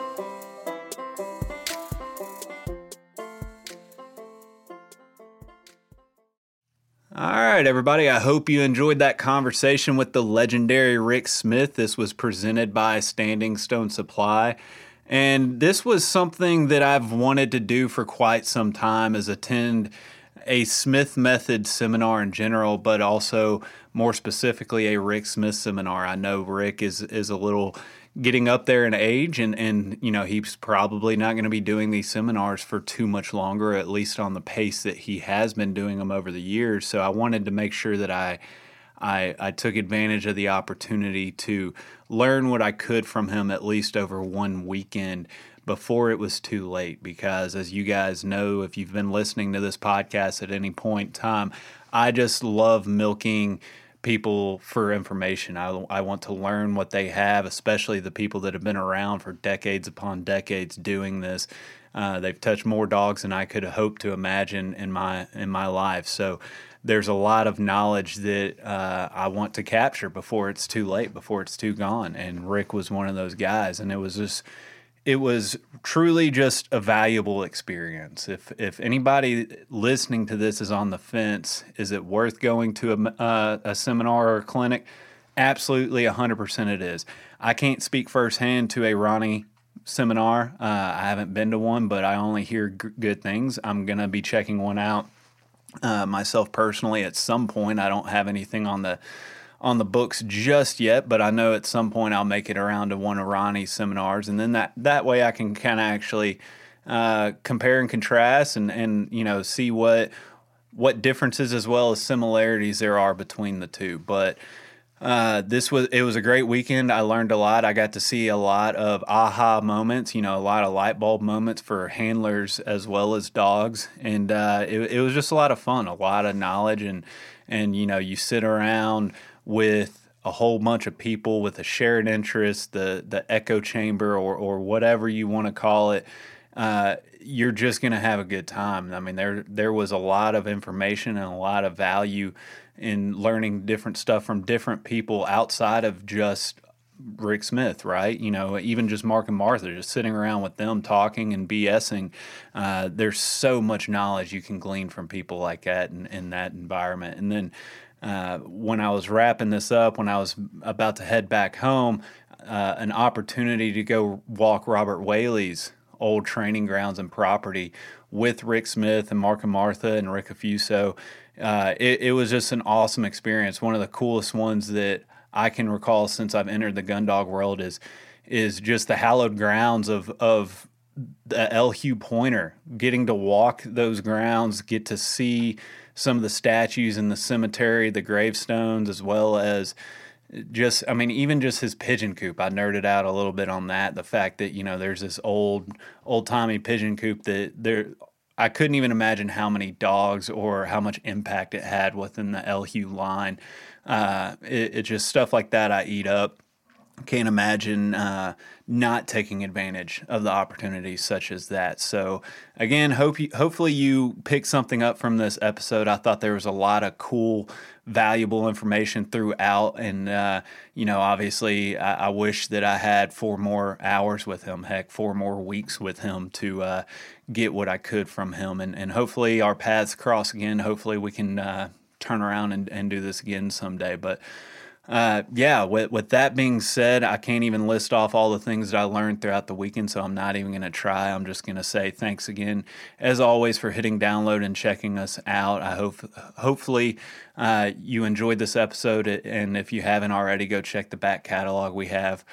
All right, everybody, I hope you enjoyed that conversation with the legendary Rick Smith. This was presented by Standing Stone Supply, and this was something that I've wanted to do for quite some time, is attend a Smith Method seminar in general, but also more specifically a Rick Smith seminar. I know Rick is is a little getting up there in age, and, and you know, he's probably not going to be doing these seminars for too much longer, at least on the pace that he has been doing them over the years. So I wanted to make sure that I I, I took advantage of the opportunity to learn what I could from him, at least over one weekend, before it was too late. Because as you guys know, if you've been listening to this podcast at any point in time, I just love milking people for information. I, I want to learn what they have, especially the people that have been around for decades upon decades doing this. Uh, they've touched more dogs than I could hope to imagine in my in my life. So there's a lot of knowledge that uh, I want to capture before it's too late, before it's too gone. And Rick was one of those guys, and it was just, it was truly just a valuable experience. If if anybody listening to this is on the fence, is it worth going to a, uh, a seminar or a clinic? Absolutely, one hundred percent it is. I can't speak firsthand to a Ronnie seminar. Uh, I haven't been to one, but I only hear g- good things. I'm going to be checking one out uh, myself personally at some point. I don't have anything on the on the books just yet, but I know at some point I'll make it around to one of Ronnie's seminars, and then that, that way I can kind of actually uh, compare and contrast and, and you know, see what what differences as well as similarities there are between the two. But uh, this was it was a great weekend. I learned a lot. I got to see a lot of aha moments, you know, a lot of light bulb moments for handlers as well as dogs, and uh, it, it was just a lot of fun, a lot of knowledge, and and you know, you sit around with a whole bunch of people with a shared interest, the the echo chamber or or whatever you want to call it, uh, you're just going to have a good time. I mean, there there was a lot of information and a lot of value in learning different stuff from different people outside of just Rick Smith, right? You know, even just Mark and Martha, just sitting around with them talking and BSing. Uh, there's so much knowledge you can glean from people like that in, in that environment. And then Uh, when I was wrapping this up, when I was about to head back home, uh, an opportunity to go walk Robert Whaley's old training grounds and property with Rick Smith and Mark and Martha and Rick Affuso. Uh, it, it was just an awesome experience. One of the coolest ones that I can recall since I've entered the gun dog world is is just the hallowed grounds of of the Elhew pointer, getting to walk those grounds, get to see some of the statues in the cemetery, the gravestones, as well as just, I mean, even just his pigeon coop. I nerded out a little bit on that. The fact that, you know, there's this old, old timey pigeon coop that there, I couldn't even imagine how many dogs or how much impact it had within the Elhew line. Uh, it, it just stuff like that I eat up. Can't imagine uh, not taking advantage of the opportunities such as that. So again, hope you, hopefully you pick something up from this episode. I thought there was a lot of cool, valuable information throughout. And, uh, you know, obviously I, I wish that I had four more hours with him, heck, four more weeks with him to uh, get what I could from him. And, and hopefully our paths cross again. Hopefully we can uh, turn around and, and do this again someday. But Uh, yeah, with, with that being said, I can't even list off all the things that I learned throughout the weekend, so I'm not even going to try. I'm just going to say thanks again, as always, for hitting download and checking us out. I hope, hopefully uh, you enjoyed this episode, and if you haven't already, go check the back catalog. We have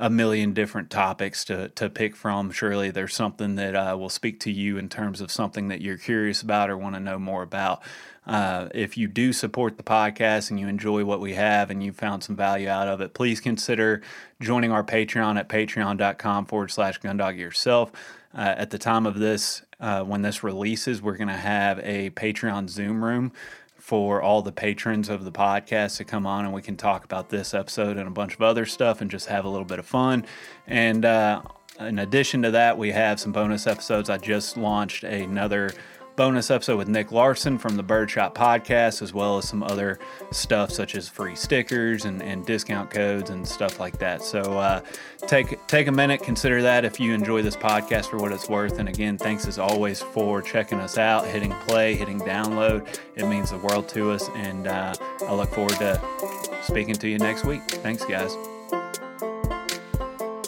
a million different topics to, to pick from. Surely there's something that uh, will speak to you in terms of something that you're curious about or want to know more about. Uh, if you do support the podcast and you enjoy what we have and you found some value out of it, please consider joining our Patreon at patreon.com forward slash gundog yourself. Uh, at the time of this, uh, when this releases, we're going to have a Patreon Zoom room for all the patrons of the podcast to come on, and we can talk about this episode and a bunch of other stuff and just have a little bit of fun. And uh, in addition to that, we have some bonus episodes. I just launched another bonus episode with Nick Larson from the Birdshot podcast, as well as some other stuff such as free stickers and, and discount codes and stuff like that. So uh, take, take a minute, consider that if you enjoy this podcast for what it's worth. And again, thanks as always for checking us out, hitting play, hitting download. It means the world to us. And uh, I look forward to speaking to you next week. Thanks, guys.